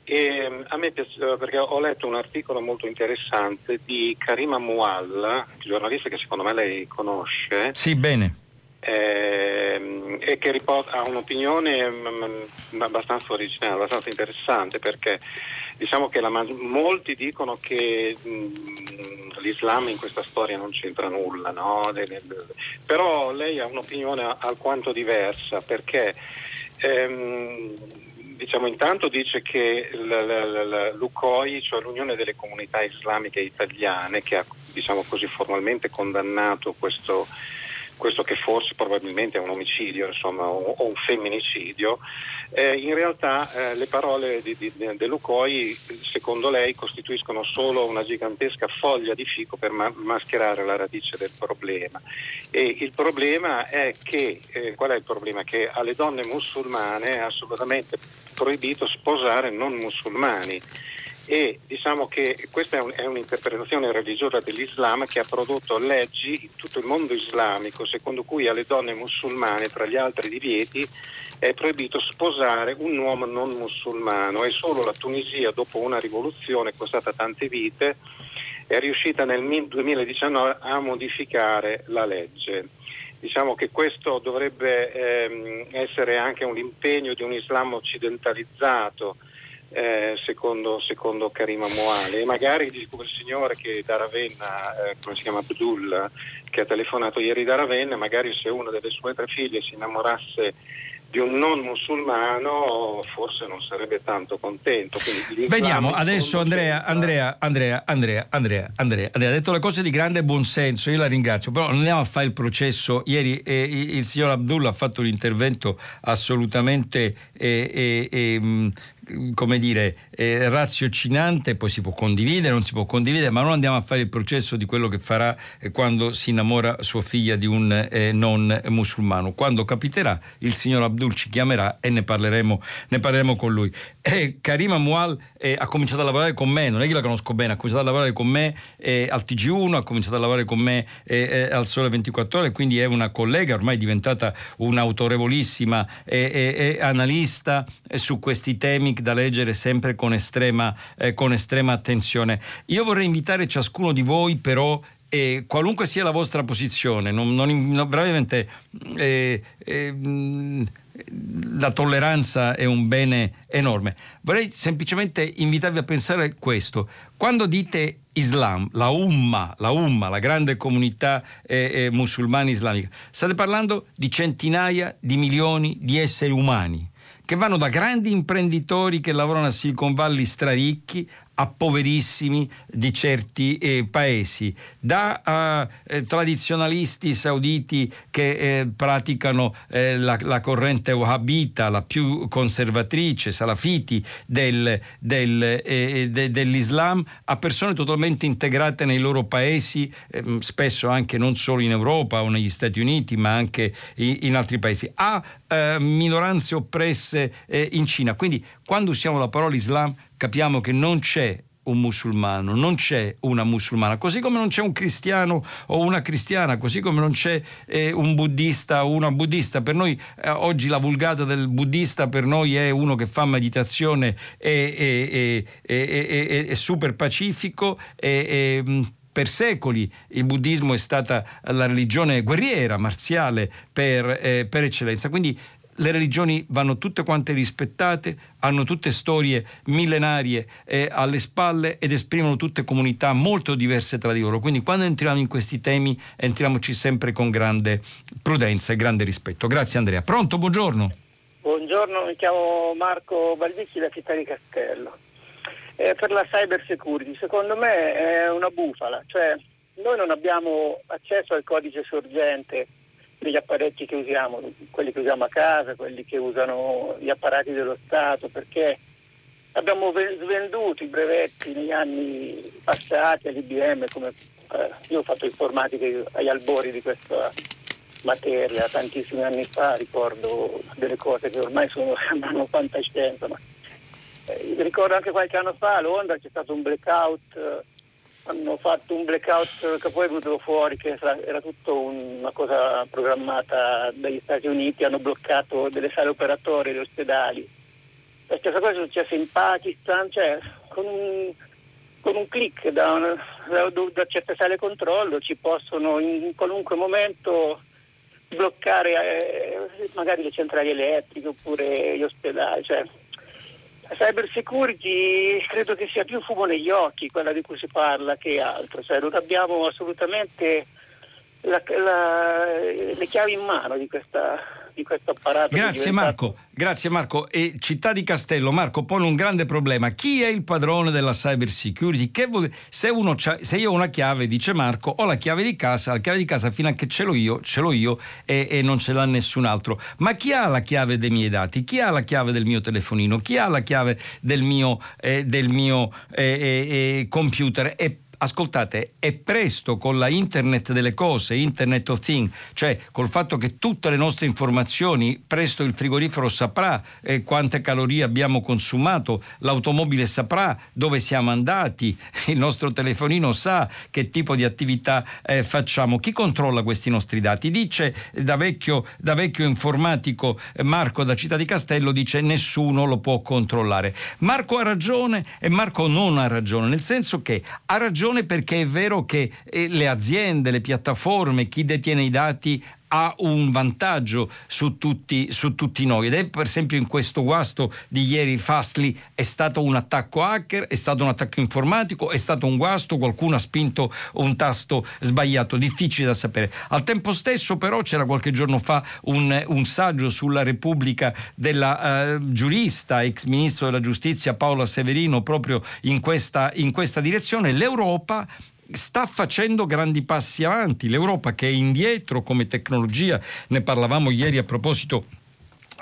E a me piace, perché ho letto un articolo molto interessante di Karima Mualla, giornalista che secondo me lei conosce. Sì, bene. Ehm, e che riporta, ha un'opinione abbastanza originale, abbastanza interessante, perché diciamo che la, molti dicono che mh, l'Islam in questa storia non c'entra nulla, no? Però lei ha un'opinione alquanto diversa, perché... Ehm, diciamo, intanto dice che l'U C O I, cioè l'Unione delle Comunità Islamiche Italiane, che ha, diciamo così, formalmente condannato questo questo che forse probabilmente è un omicidio, insomma, o, o un femminicidio, eh, in realtà eh, le parole di, di, di, di Lucoi, secondo lei, costituiscono solo una gigantesca foglia di fico per ma- mascherare la radice del problema. E il problema è che, eh, qual è il problema? Che alle donne musulmane è assolutamente proibito sposare non musulmani. E diciamo che questa è, un, è un'interpretazione religiosa dell'Islam che ha prodotto leggi in tutto il mondo islamico secondo cui alle donne musulmane, tra gli altri divieti, è proibito sposare un uomo non musulmano, e solo la Tunisia, dopo una rivoluzione costata tante vite, è riuscita nel duemiladiciannove a modificare la legge. Diciamo che questo dovrebbe ehm, essere anche un impegno di un Islam occidentalizzato, Eh, secondo, secondo Karima Moale, e magari dico quel signore che da Ravenna, eh, come si chiama, Abdul, che ha telefonato ieri da Ravenna, magari se una delle sue tre figlie si innamorasse di un non musulmano forse non sarebbe tanto contento. Quindi vediamo adesso Andrea, Andrea, Andrea, Andrea, Andrea, Andrea, Andrea ha detto le cose di grande buonsenso, io la ringrazio, però non andiamo a fare il processo. Ieri eh, il signor Abdul ha fatto un intervento assolutamente eh, eh, come dire, eh, raziocinante, poi si può condividere, non si può condividere, ma non andiamo a fare il processo di quello che farà eh, quando si innamora sua figlia di un eh, non musulmano. Quando capiterà, il signor Abdul ci chiamerà e ne parleremo, ne parleremo con lui. Eh, Karima Moal eh, ha cominciato a lavorare con me, non è che la conosco bene, ha cominciato a lavorare con me eh, al T G uno, ha cominciato a lavorare con me eh, eh, al Sole ventiquattro Ore, quindi è una collega, ormai diventata un'autorevolissima eh, eh, analista eh, su questi temi da leggere sempre con estrema, eh, con estrema attenzione. Io vorrei invitare ciascuno di voi però, eh, qualunque sia la vostra posizione, non, non, non, veramente eh, eh, la tolleranza è un bene enorme. Vorrei semplicemente invitarvi a pensare questo: quando dite Islam, la umma, la umma, la grande comunità eh, eh, musulmana islamica, state parlando di centinaia di milioni di esseri umani che vanno da grandi imprenditori che lavorano a Silicon Valley straricchi a poverissimi di certi eh, paesi, da eh, tradizionalisti sauditi che eh, praticano eh, la, la corrente wahhabita, la più conservatrice, salafiti del, del, eh, de, dell'Islam, a persone totalmente integrate nei loro paesi, eh, spesso anche non solo in Europa o negli Stati Uniti, ma anche in, in altri paesi, a eh, minoranze oppresse eh, in Cina. Quindi quando usiamo la parola Islam capiamo che non c'è un musulmano, non c'è una musulmana, così come non c'è un cristiano o una cristiana, così come non c'è eh, un buddista o una buddista. Per noi eh, oggi la vulgata del buddista per noi è uno che fa meditazione e è super pacifico e, e, per secoli il buddismo è stata la religione guerriera, marziale per, eh, per eccellenza. Quindi le religioni vanno tutte quante rispettate, hanno tutte storie millenarie eh, alle spalle ed esprimono tutte comunità molto diverse tra di loro. Quindi quando entriamo in questi temi entriamoci sempre con grande prudenza e grande rispetto. Grazie Andrea. Pronto? Buongiorno. Buongiorno, mi chiamo Marco Baldici da Città di Castello. Eh, per la cyber security, secondo me è una bufala, cioè noi non abbiamo accesso al codice sorgente degli apparecchi che usiamo, quelli che usiamo a casa, quelli che usano gli apparati dello Stato, perché abbiamo svenduto i brevetti negli anni passati all'I B M, come eh, io ho fatto informatica agli albori di questa materia tantissimi anni fa, ricordo delle cose che ormai sono sembrano fantascienza, ma eh, ricordo anche qualche anno fa a Londra c'è stato un blackout, eh, hanno fatto un blackout che poi è venuto fuori che era tutto una cosa programmata dagli Stati Uniti, hanno bloccato delle sale operatorie, degli ospedali. La stessa cosa è successa in Pakistan, cioè con un, con un click da, una, da, da certe sale controllo ci possono in qualunque momento bloccare eh, magari le centrali elettriche oppure gli ospedali, cioè cyber security credo che sia più fumo negli occhi quella di cui si parla che altro, cioè non abbiamo assolutamente la, la, le chiavi in mano di questa di questo apparato. Grazie Marco, grazie Marco. E Città di Castello, Marco pone un grande problema: chi è il padrone della cyber security? Che vuol... se, uno se io ho una chiave, dice Marco, ho la chiave di casa, la chiave di casa fino a che ce l'ho io, ce l'ho io e, e non ce l'ha nessun altro. Ma chi ha la chiave dei miei dati? Chi ha la chiave del mio telefonino? Chi ha la chiave del mio, eh, del mio eh, eh, computer? E ascoltate, è presto con la internet delle cose, internet of things, cioè col fatto che tutte le nostre informazioni, presto il frigorifero saprà eh, quante calorie abbiamo consumato, l'automobile saprà dove siamo andati, il nostro telefonino sa che tipo di attività eh, facciamo. Chi controlla questi nostri dati? Dice da vecchio, da vecchio informatico Marco da Città di Castello, dice nessuno lo può controllare. Marco ha ragione e Marco non ha ragione, nel senso che ha ragione perché è vero che le aziende, le piattaforme, chi detiene i dati ha un vantaggio su tutti, su tutti noi, ed è per esempio in questo guasto di ieri Fastly è stato un attacco hacker, è stato un attacco informatico, è stato un guasto, qualcuno ha spinto un tasto sbagliato, difficile da sapere. Al tempo stesso però c'era qualche giorno fa un, un saggio sulla Repubblica della eh, giurista, ex ministro della giustizia Paola Severino, proprio in questa, in questa direzione. L'Europa sta facendo grandi passi avanti, l'Europa che è indietro come tecnologia, ne parlavamo ieri a proposito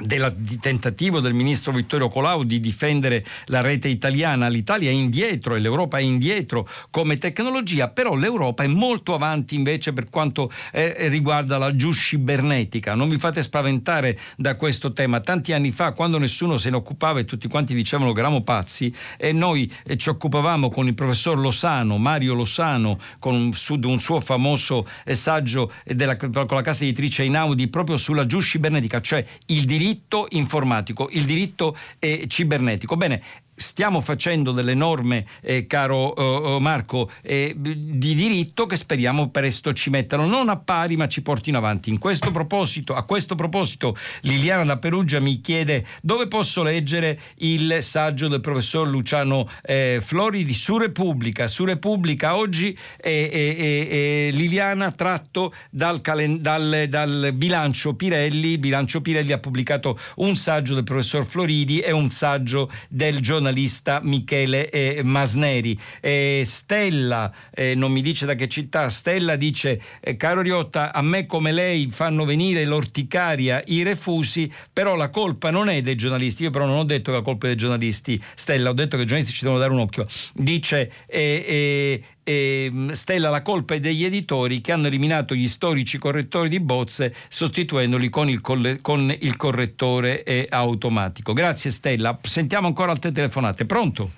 del tentativo del ministro Vittorio Colau di difendere la rete italiana. L'Italia è indietro e l'Europa è indietro come tecnologia, però l'Europa è molto avanti invece per quanto eh, riguarda la giuscibernetica. Non vi fate spaventare da questo tema. Tanti anni fa, quando nessuno se ne occupava e tutti quanti dicevano che eravamo pazzi, e noi eh, ci occupavamo con il professor Losano, Mario Losano, con un, su, un suo famoso eh, saggio della, con la casa editrice Einaudi, proprio sulla giuscibernetica, cioè il diritto Il diritto informatico, il diritto eh, cibernetico. Bene, stiamo facendo delle norme, eh, caro eh, Marco, eh, di diritto che speriamo presto ci mettano non a pari ma ci portino avanti. In questo proposito, a questo proposito, Liliana da Perugia mi chiede dove posso leggere il saggio del professor Luciano eh, Floridi su Repubblica. Su Repubblica oggi è, è, è, è Liliana, tratto dal, calen- dal, dal bilancio Pirelli. Bilancio Pirelli ha pubblicato un saggio del professor Floridi e un saggio del giornalista Michele eh, Masneri. Eh, Stella eh, non mi dice da che città. Stella dice eh, caro Riotta, a me come lei fanno venire l'orticaria i refusi, però la colpa non è dei giornalisti. Io però non ho detto che la colpa è dei giornalisti, Stella, ho detto che i giornalisti ci devono dare un occhio. Dice eh, eh, eh, Stella, la colpa è degli editori che hanno eliminato gli storici correttori di bozze sostituendoli con il, coll- con il correttore eh, automatico. Grazie Stella. Sentiamo ancora altre telefonate. Pronto?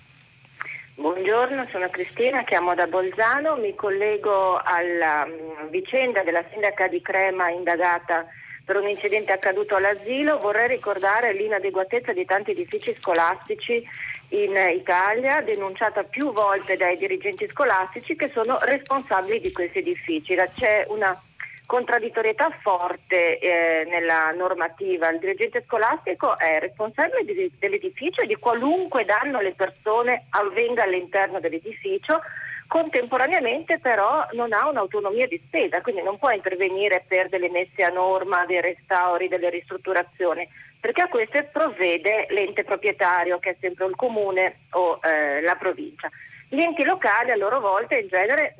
Buongiorno, sono Cristina, chiamo da Bolzano, mi collego alla vicenda della sindaca di Crema indagata per un incidente accaduto all'asilo. Vorrei ricordare l'inadeguatezza di tanti edifici scolastici in Italia, denunciata più volte dai dirigenti scolastici che sono responsabili di questi edifici. C'è una contraddittorietà forte eh, nella normativa. Il dirigente scolastico è responsabile di, dell'edificio e di qualunque danno alle persone avvenga all'interno dell'edificio, contemporaneamente però non ha un'autonomia di spesa, quindi non può intervenire per delle messe a norma, dei restauri, delle ristrutturazioni, perché a queste provvede l'ente proprietario, che è sempre il comune o eh, la provincia. Gli enti locali a loro volta in genere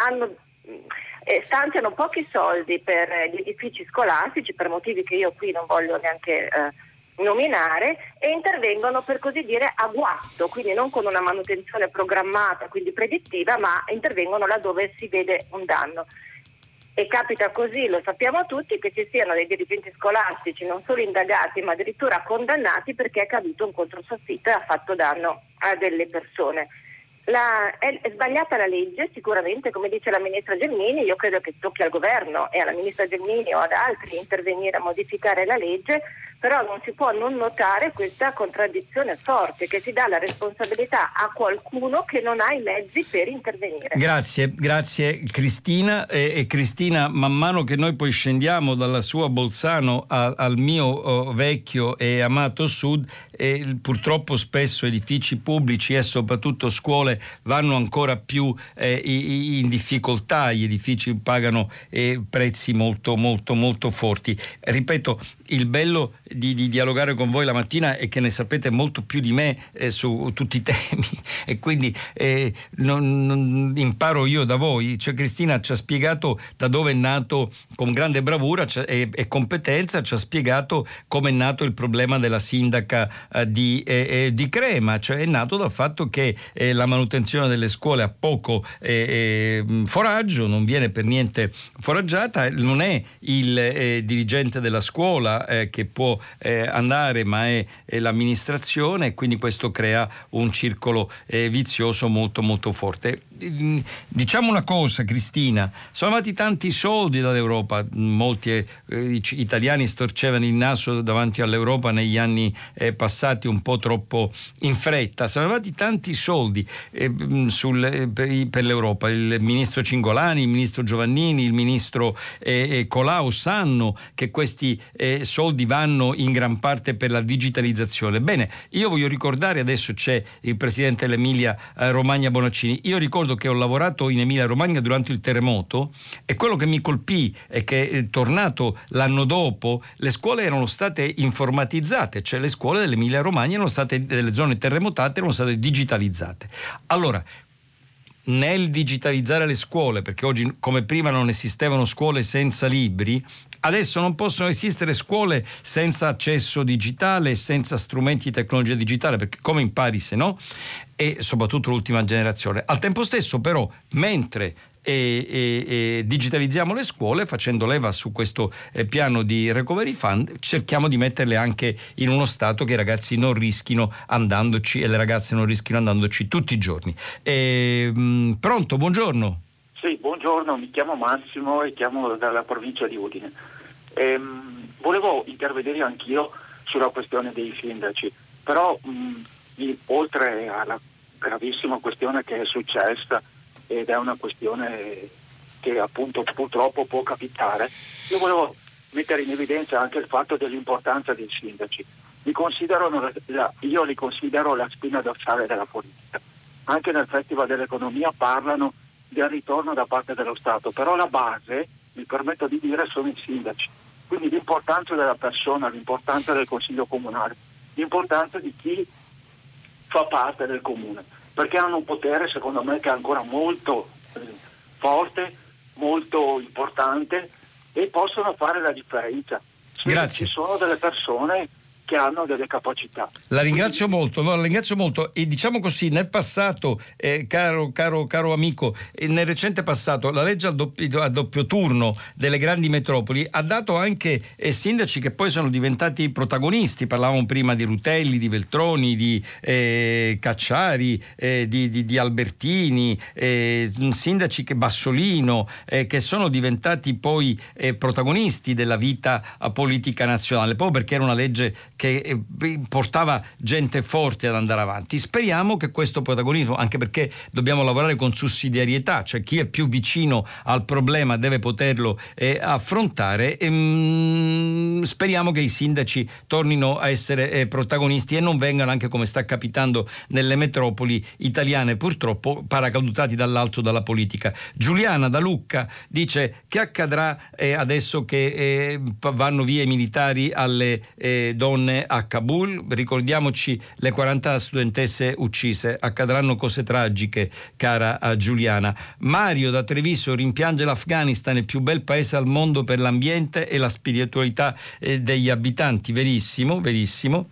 hanno Eh, stanziano pochi soldi per eh, gli edifici scolastici, per motivi che io qui non voglio neanche eh, nominare, e intervengono per così dire a guasto, quindi non con una manutenzione programmata, quindi predittiva, ma intervengono laddove si vede un danno. E capita così, lo sappiamo tutti, che ci siano dei dirigenti scolastici non solo indagati ma addirittura condannati perché è caduto un controsoffitto e ha fatto danno a delle persone. La, è, è sbagliata la legge sicuramente, come dice la ministra Gelmini. Io credo che tocchi al governo e alla ministra Gelmini o ad altri intervenire a modificare la legge, però non si può non notare questa contraddizione forte, che si dà la responsabilità a qualcuno che non ha i mezzi per intervenire. Grazie, grazie Cristina. E, e Cristina, man mano che noi poi scendiamo dalla sua Bolzano a, al mio oh, vecchio e amato Sud, e purtroppo spesso edifici pubblici e soprattutto scuole vanno ancora più eh, in difficoltà, gli edifici pagano eh, prezzi molto molto molto forti. Ripeto, il bello di, di dialogare con voi la mattina è che ne sapete molto più di me eh, su tutti i temi, e quindi eh, non, non imparo io da voi. Cioè, Cristina ci ha spiegato da dove è nato, con grande bravura e, e competenza ci ha spiegato come è nato il problema della sindaca eh, di, eh, di Crema, cioè è nato dal fatto che eh, la manutenzione delle scuole ha poco eh, eh, foraggio, non viene per niente foraggiata, non è il eh, dirigente della scuola Eh, che può eh, andare, ma è, è l'amministrazione, e quindi questo crea un circolo eh, vizioso molto molto forte. Diciamo una cosa, Cristina, sono arrivati tanti soldi dall'Europa, molti eh, italiani storcevano il naso davanti all'Europa negli anni eh, passati un po' troppo in fretta, sono arrivati tanti soldi eh, sul, eh, per l'Europa, il ministro Cingolani, il ministro Giovannini, il ministro eh, Colau sanno che questi eh, soldi vanno in gran parte per la digitalizzazione. Bene, io voglio ricordare, adesso c'è il presidente dell'Emilia eh, Romagna Bonaccini, io ricordo che ho lavorato in Emilia Romagna durante il terremoto, e quello che mi colpì è che è tornato l'anno dopo, le scuole erano state informatizzate, cioè le scuole dell'Emilia Romagna erano state, delle zone terremotate, erano state digitalizzate. Allora, nel digitalizzare le scuole, perché oggi come prima non esistevano scuole senza libri, adesso non possono esistere scuole senza accesso digitale, senza strumenti di tecnologia digitale, perché come impari se no? E soprattutto l'ultima generazione. Al tempo stesso però, mentre E, e, e digitalizziamo le scuole, facendo leva su questo eh, piano di recovery fund, cerchiamo di metterle anche in uno stato che i ragazzi non rischino andandoci e le ragazze non rischino andandoci tutti i giorni. E, mh, pronto, buongiorno. Sì, buongiorno, mi chiamo Massimo e chiamo dalla provincia di Udine. Ehm, volevo intervenire anch'io sulla questione dei sindaci, però mh, oltre alla gravissima questione che è successa, ed è una questione che appunto purtroppo può capitare, io volevo mettere in evidenza anche il fatto dell'importanza dei sindaci. Li considero la, io li considero la spina dorsale della politica. Anche nel Festival dell'Economia parlano del ritorno da parte dello Stato, però la base, mi permetto di dire, sono i sindaci. Quindi l'importanza della persona, l'importanza del Consiglio Comunale, l'importanza di chi fa parte del Comune, perché hanno un potere, secondo me, che è ancora molto eh, forte, molto importante, e possono fare la differenza. Grazie. Ci sono delle persone che hanno delle capacità. La ringrazio. Quindi... molto, no, la ringrazio molto. E diciamo così, nel passato, eh, caro, caro, caro amico, eh, nel recente passato, la legge a doppio, a doppio turno delle grandi metropoli ha dato anche eh, sindaci che poi sono diventati protagonisti. Parlavamo prima di Rutelli, di Veltroni, di eh, Cacciari, eh, di, di, di Albertini, eh, sindaci che Bassolino, eh, che sono diventati poi eh, protagonisti della vita politica nazionale, proprio perché era una legge che portava gente forte ad andare avanti. Speriamo che questo protagonismo, anche perché dobbiamo lavorare con sussidiarietà, cioè chi è più vicino al problema deve poterlo eh, affrontare, e, mm, speriamo che i sindaci tornino a essere eh, protagonisti e non vengano, anche come sta capitando nelle metropoli italiane purtroppo, paracadutati dall'alto dalla politica. Giuliana da Lucca dice: che accadrà eh, adesso che eh, vanno via i militari alle eh, donne a Kabul? Ricordiamoci le quaranta studentesse uccise, accadranno cose tragiche, cara Giuliana. Mario da Treviso rimpiange l'Afghanistan, il più bel paese al mondo per l'ambiente e la spiritualità degli abitanti. Verissimo, verissimo.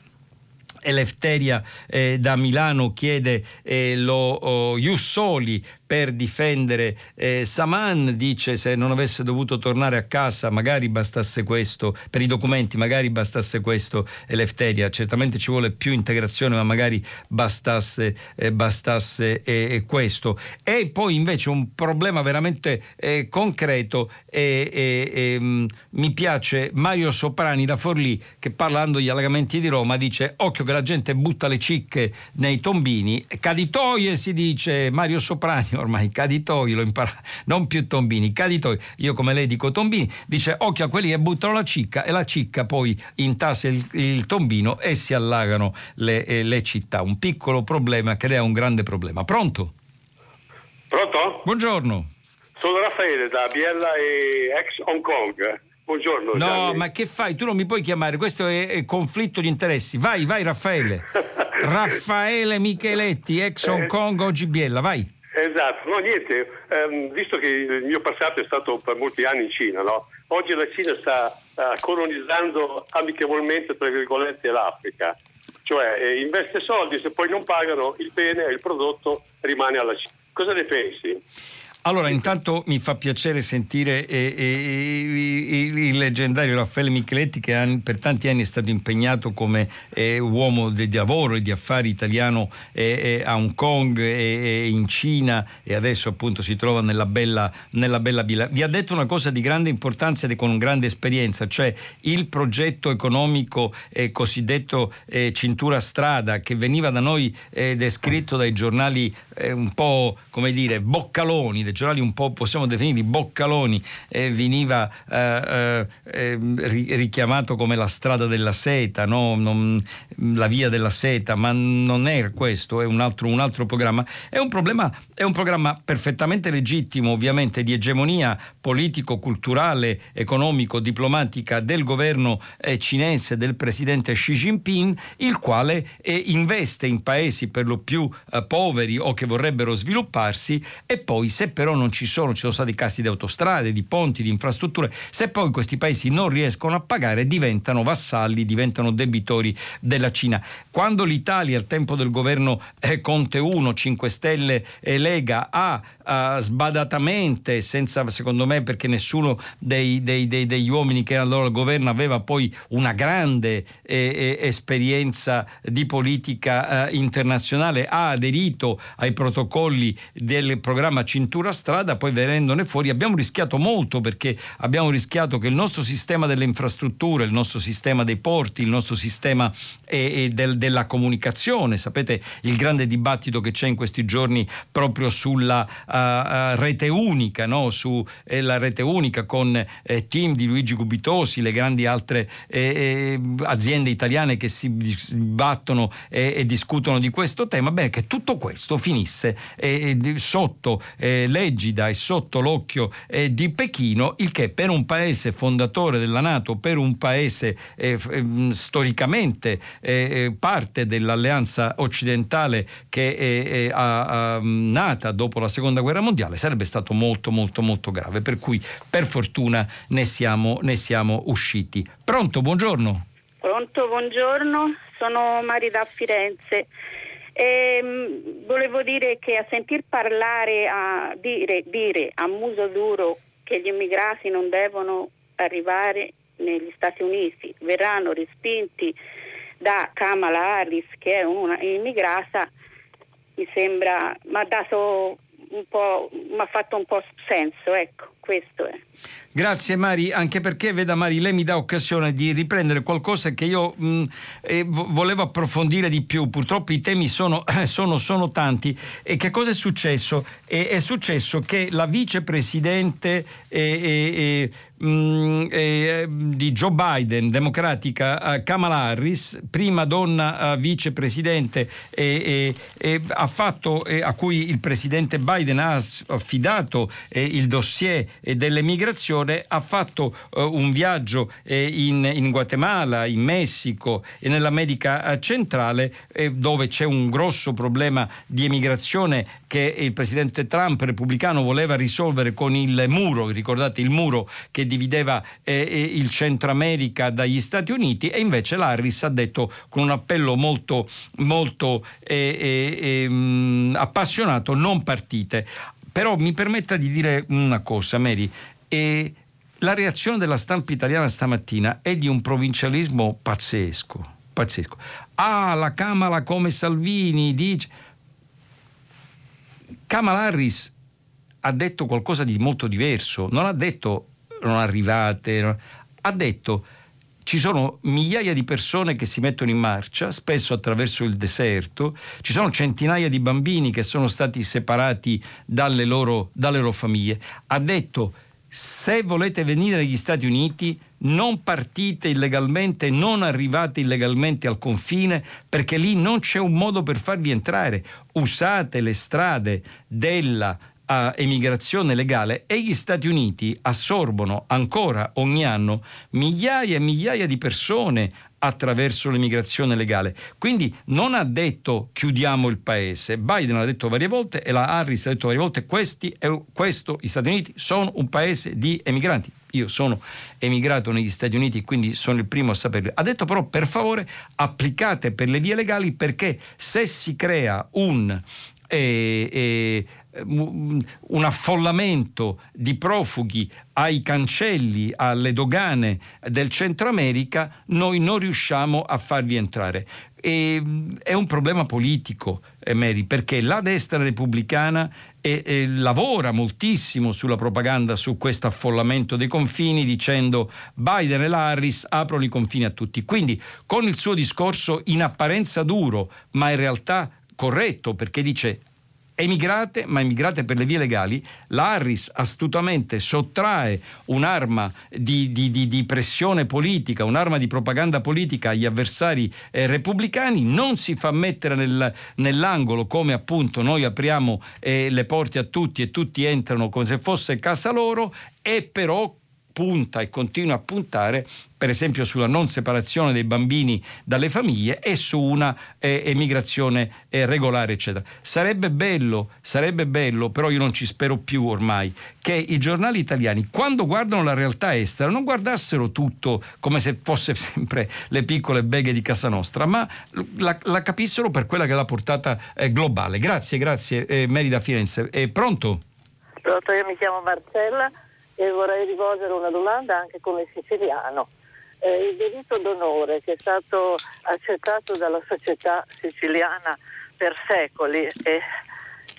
Elefteria eh, da Milano chiede eh, lo oh, Jussoli per difendere eh, Saman, dice: se non avesse dovuto tornare a casa magari bastasse questo, per i documenti magari bastasse questo. Eleftheria: certamente ci vuole più integrazione, ma magari bastasse, eh, bastasse eh, questo. E poi invece un problema veramente eh, concreto, eh, eh, eh, mi piace Mario Soprani da Forlì, che parlando degli allagamenti di Roma dice: occhio che la gente butta le cicche nei tombini, caditoie, si dice. Mario Soprani, ormai caditoie lo impara, non più tombini, caditoie. Io come lei dico tombini. Dice: occhio a quelli che buttano la cicca, e la cicca poi intasa il, il tombino e si allagano le, eh, le città. Un piccolo problema crea un grande problema. Pronto? Pronto? Buongiorno. Sono Raffaele da Biella e ex Hong Kong. Buongiorno. No, Gianni. Ma che fai? Tu non mi puoi chiamare, questo è, è conflitto di interessi. Vai, vai Raffaele. Raffaele Micheletti, ex Hong Kong, oggi Biella, vai. Esatto, no niente, ehm, visto che il mio passato è stato per molti anni in Cina, no? Oggi la Cina sta eh, colonizzando amichevolmente, tra virgolette, l'Africa. Cioè eh, investe soldi, se poi non pagano il bene, il prodotto rimane alla Cina. Cosa ne pensi? Allora, intanto mi fa piacere sentire eh, eh, il, il leggendario Raffaele Micheletti, che ha, per tanti anni è stato impegnato come eh, uomo di lavoro e di affari italiano eh, eh, a Hong Kong e eh, in Cina, e adesso appunto si trova nella bella, nella bella Biella. Vi ha detto una cosa di grande importanza ed è con grande esperienza, cioè il progetto economico eh, cosiddetto eh, Cintura Strada, che veniva da noi eh, descritto dai giornali eh, un po', come dire, boccaloni, dei giornali un po' possiamo definirli boccaloni, eh, veniva eh, eh, richiamato come la strada della seta, no? Non, la via della seta, ma non è questo, è un altro, un altro programma. È un problema, è un programma perfettamente legittimo, ovviamente, di egemonia politico, culturale, economico, diplomatica del governo eh, cinese, del presidente Xi Jinping, il quale eh, investe in paesi per lo più eh, poveri o che vorrebbero svilupparsi, e poi se però non ci sono, ci sono stati casi di autostrade, di ponti, di infrastrutture, se poi questi paesi non riescono a pagare diventano vassalli, diventano debitori della Cina. Quando l'Italia al tempo del governo eh, Conte uno, cinque Stelle e Lega ha eh, sbadatamente, senza, secondo me, perché nessuno dei, dei, dei, degli uomini che allora il governo aveva poi una grande eh, esperienza di politica eh, internazionale, ha aderito ai protocolli del programma Cintura Strada, poi venendone fuori abbiamo rischiato molto, perché abbiamo rischiato che il nostro sistema delle infrastrutture, il nostro sistema dei porti, il nostro sistema e, e del, della comunicazione, sapete il grande dibattito che c'è in questi giorni proprio sulla uh, uh, rete unica, no? Su eh, la rete unica con eh, team di Luigi Gubitosi, le grandi altre eh, eh, aziende italiane che si battono eh, e discutono di questo tema. Bene, che tutto questo finisse eh, eh, sotto eh, l'egida e sotto l'occhio eh, di Pechino, il che per un paese fondatore della NATO, per un paese eh, eh, storicamente eh, parte dell'alleanza occidentale che è, è, è nata dopo la seconda guerra mondiale, sarebbe stato molto molto molto grave, per cui per fortuna ne siamo, ne siamo usciti. Pronto, buongiorno. Pronto, buongiorno, sono Mari da Firenze. E volevo dire che a sentir parlare, a dire, dire a muso duro che gli immigrati non devono arrivare negli Stati Uniti, verranno respinti da Kamala Harris, che è una immigrata, mi sembra, mi ha dato un po', mi ha fatto un po' senso, ecco, questo è. Grazie Mari, anche perché, veda Mari, lei mi dà occasione di riprendere qualcosa che io mh, eh, volevo approfondire di più. Purtroppo i temi sono, sono, sono tanti. E che cosa è successo? E, è successo che la vicepresidente eh, eh, mh, eh, di Joe Biden, democratica, eh, Kamala Harris, prima donna eh, vicepresidente, eh, eh, ha fatto, eh, a cui il presidente Biden ha affidato eh, il dossier eh, dell'emigrazione, ha fatto eh, un viaggio eh, in, in Guatemala, in Messico e nell'America centrale, eh, dove c'è un grosso problema di emigrazione che il presidente Trump repubblicano voleva risolvere con il muro, ricordate il muro che divideva eh, il Centro America dagli Stati Uniti, e invece Harris ha detto con un appello molto, molto eh, eh, eh, appassionato: non partite. Però mi permetta di dire una cosa, Mary, e la reazione della stampa italiana stamattina è di un provincialismo pazzesco, pazzesco. Ah, la Kamala come Salvini dice. Kamala Harris ha detto qualcosa di molto diverso, non ha detto non arrivate, non... ha detto ci sono migliaia di persone che si mettono in marcia, spesso attraverso il deserto, ci sono centinaia di bambini che sono stati separati dalle loro, dalle loro famiglie. Ha detto se volete venire negli Stati Uniti non partite illegalmente, non arrivate illegalmente al confine, perché lì non c'è un modo per farvi entrare, usate le strade della a emigrazione legale. E gli Stati Uniti assorbono ancora ogni anno migliaia e migliaia di persone attraverso l'emigrazione legale. Quindi non ha detto chiudiamo il paese. Biden l'ha detto varie volte e la Harris ha detto varie volte questi questo gli Stati Uniti sono un paese di emigranti. Io sono emigrato negli Stati Uniti, quindi sono il primo a saperlo. Ha detto però per favore applicate per le vie legali, perché se si crea un eh, eh, un affollamento di profughi ai cancelli, alle dogane del Centro America, noi non riusciamo a farvi entrare. E, è un problema politico, eh, Mary, perché la destra repubblicana eh, eh, lavora moltissimo sulla propaganda, su questo affollamento dei confini, dicendo Biden e la Harris aprono i confini a tutti. Quindi con il suo discorso in apparenza duro, ma in realtà corretto, perché dice emigrate, ma emigrate per le vie legali, la Harris astutamente sottrae un'arma di, di, di, di pressione politica, un'arma di propaganda politica agli avversari eh, repubblicani, non si fa mettere nel, nell'angolo come appunto noi apriamo eh, le porte a tutti e tutti entrano come se fosse casa loro, e però punta e continua a puntare per esempio sulla non separazione dei bambini dalle famiglie e su una eh, emigrazione eh, regolare eccetera. Sarebbe bello, sarebbe bello, però io non ci spero più ormai, che i giornali italiani quando guardano la realtà estera non guardassero tutto come se fosse sempre le piccole beghe di casa nostra, ma la, la capissero per quella che è la portata eh, globale. Grazie, grazie eh, Mary da Firenze. Eh, pronto? Pronto, io mi chiamo Marcella e vorrei rivolgere una domanda anche come siciliano. Eh, il delitto d'onore che è stato accettato dalla società siciliana per secoli e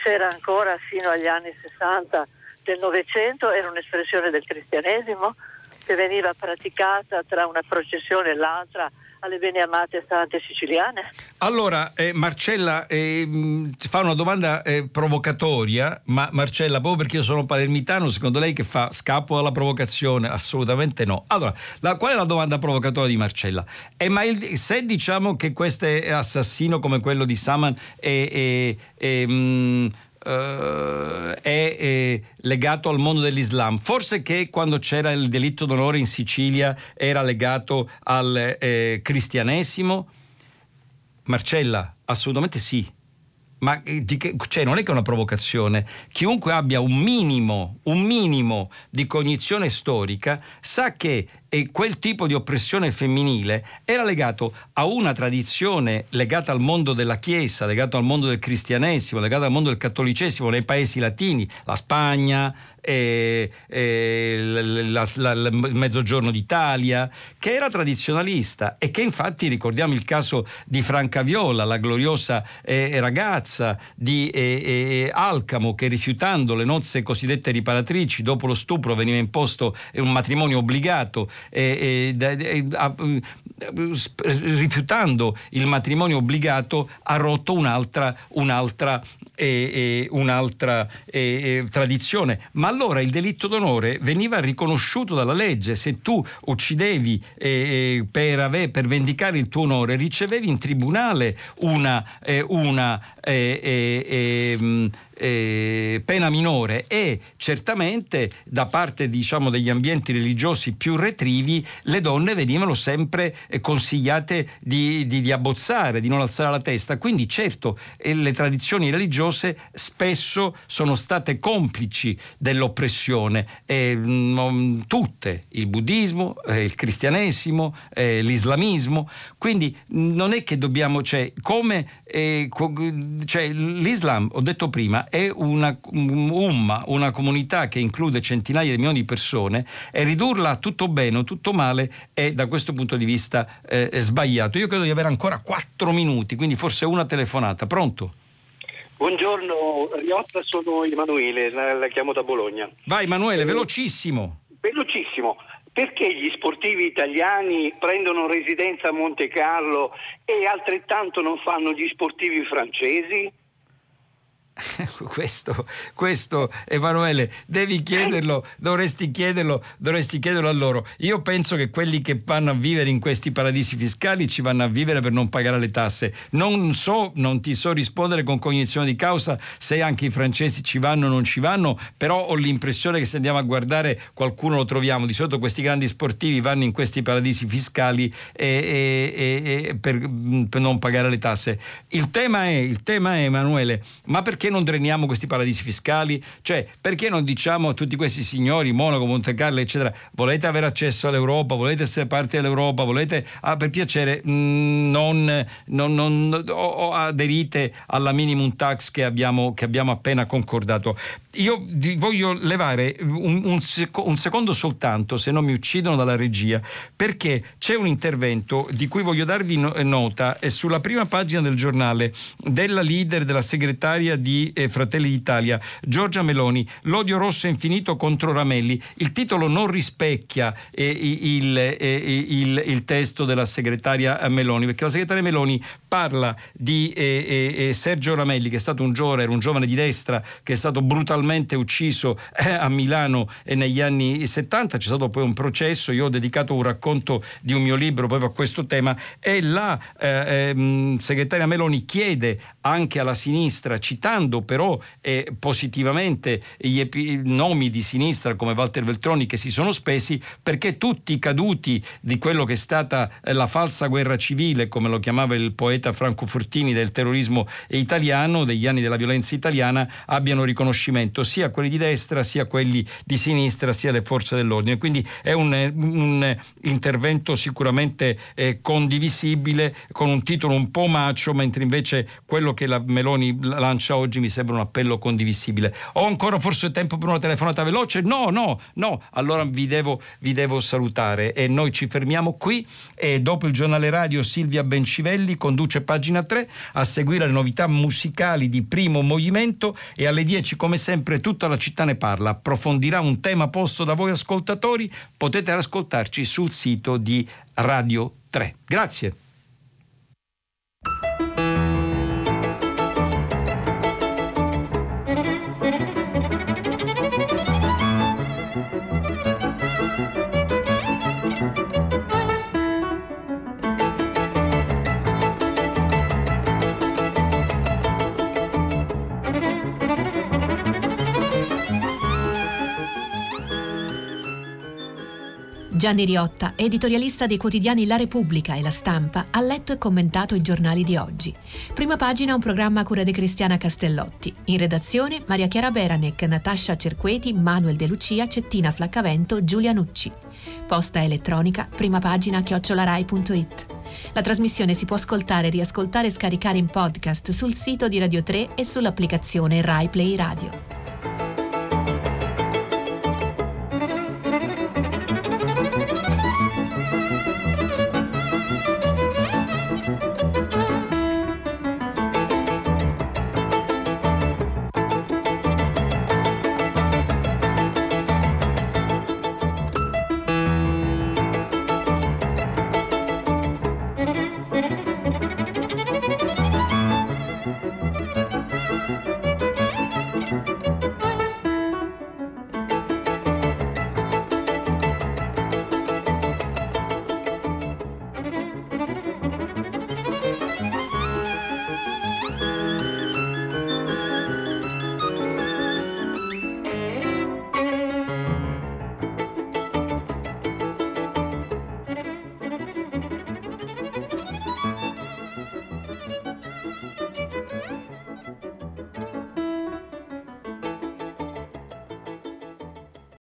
c'era ancora fino agli anni sessanta del Novecento, era un'espressione del cristianesimo che veniva praticata tra una processione e l'altra alle beneamate sante siciliane. Allora eh, Marcella eh, fa una domanda eh, provocatoria, ma Marcella, proprio perché io sono palermitano, secondo lei che fa scappo alla provocazione? Assolutamente no. Allora, la, qual è la domanda provocatoria di Marcella? Eh, ma il, se diciamo che questo assassino come quello di Saman è, è, è, mh, Uh, è, è legato al mondo dell'Islam, forse che quando c'era il delitto d'onore in Sicilia era legato al eh, cristianesimo? Marcella, assolutamente sì. Ma di che, cioè, non è che è una provocazione. Chiunque abbia un minimo, un minimo di cognizione storica sa che e quel tipo di oppressione femminile era legato a una tradizione legata al mondo della Chiesa, legato al mondo del cristianesimo, legato al mondo del cattolicesimo nei paesi latini, la Spagna, eh, eh, la, la, la, il mezzogiorno d'Italia, che era tradizionalista e che infatti ricordiamo il caso di Franca Viola, la gloriosa eh, ragazza di eh, eh, Alcamo, che rifiutando le nozze cosiddette riparatrici dopo lo stupro veniva imposto un matrimonio obbligato. E, e, e, a, rifiutando il matrimonio obbligato ha rotto un'altra un'altra, e, e, un'altra e, e, tradizione. Ma allora il delitto d'onore veniva riconosciuto dalla legge. Se tu uccidevi e, e, per, ave, per vendicare il tuo onore, ricevevi in tribunale una, e, una e, e, e, Eh, pena minore, e certamente da parte diciamo degli ambienti religiosi più retrivi le donne venivano sempre eh, consigliate di, di, di abbozzare, di non alzare la testa. Quindi certo eh, le tradizioni religiose spesso sono state complici dell'oppressione, eh, mh, tutte, il buddismo, eh, il cristianesimo, eh, l'islamismo. Quindi mh, non è che dobbiamo, cioè, come eh, co- cioè, l'Islam, ho detto prima, Roma è una umma, una comunità che include centinaia di milioni di persone, e ridurla a tutto bene o tutto male è da questo punto di vista eh, sbagliato. Io credo di avere ancora quattro minuti, quindi forse una telefonata. Pronto? Buongiorno Riotta, sono Emanuele, la, la chiamo da Bologna. Vai Emanuele, velocissimo. Velocissimo. Perché gli sportivi italiani prendono residenza a Monte Carlo e altrettanto non fanno gli sportivi francesi? Questo, questo Emanuele devi chiederlo, dovresti chiederlo, dovresti chiederlo a loro. Io penso che quelli che vanno a vivere in questi paradisi fiscali ci vanno a vivere per non pagare le tasse. Non so, non ti so rispondere con cognizione di causa se anche i francesi ci vanno o non ci vanno, però ho l'impressione che se andiamo a guardare qualcuno lo troviamo. Di solito questi grandi sportivi vanno in questi paradisi fiscali e, e, e, per, per non pagare le tasse. Il tema è, il tema è Emanuele, ma perché non dreniamo questi paradisi fiscali? Cioè, perché non diciamo a tutti questi signori, Monaco, Monte Carlo eccetera, volete avere accesso all'Europa, volete essere parte dell'Europa, volete, ah, per piacere mh, non, non, non o, o aderite alla minimum tax che abbiamo, che abbiamo appena concordato. Io voglio levare un, un, sec- un secondo soltanto, se non mi uccidono dalla regia, perché c'è un intervento di cui voglio darvi no- nota, è sulla prima pagina del giornale, della leader, della segretaria di eh, Fratelli d'Italia, Giorgia Meloni, l'odio rosso infinito contro Ramelli. Il titolo non rispecchia eh, il, eh, il, il testo della segretaria Meloni, perché la segretaria Meloni parla di eh, eh, Sergio Ramelli, che è stato un giovane, era un giovane di destra che è stato brutalmente ucciso a Milano negli anni settanta. C'è stato poi un processo, io ho dedicato un racconto di un mio libro proprio a questo tema, e la eh, ehm, segretaria Meloni chiede anche alla sinistra, citando però eh, positivamente gli epi- nomi di sinistra come Walter Veltroni che si sono spesi, perché tutti i caduti di quello che è stata eh, la falsa guerra civile, come lo chiamava il poeta Franco Fortini, del terrorismo italiano, degli anni della violenza italiana, abbiano riconoscimento, sia quelli di destra, sia quelli di sinistra, sia le forze dell'ordine. Quindi è un, un intervento sicuramente eh, condivisibile, con un titolo un po' macio, mentre invece quello che la Meloni lancia oggi mi sembra un appello condivisibile. Ho ancora forse tempo per una telefonata veloce? No, no, no. Allora vi devo, vi devo salutare, e noi ci fermiamo qui, e dopo il giornale radio Silvia Bencivelli conduce Pagina tre, a seguire le novità musicali di Primo Movimento, e alle dieci come sempre Tutta la città ne parla approfondirà un tema posto da voi ascoltatori. Potete ascoltarci sul sito di Radio tre. Grazie. Gianni Riotta, editorialista dei quotidiani La Repubblica e La Stampa, ha letto e commentato i giornali di oggi. Prima Pagina, un programma a cura di Cristiana Castellotti. In redazione Maria Chiara Beranec, Natascia Cerqueti, Manuel De Lucia, Cettina Flaccavento, Giulia Nucci. Posta elettronica primapagina chiocciola rai punto it. La trasmissione si può ascoltare, riascoltare e scaricare in podcast sul sito di Radio tre e sull'applicazione Rai Play Radio.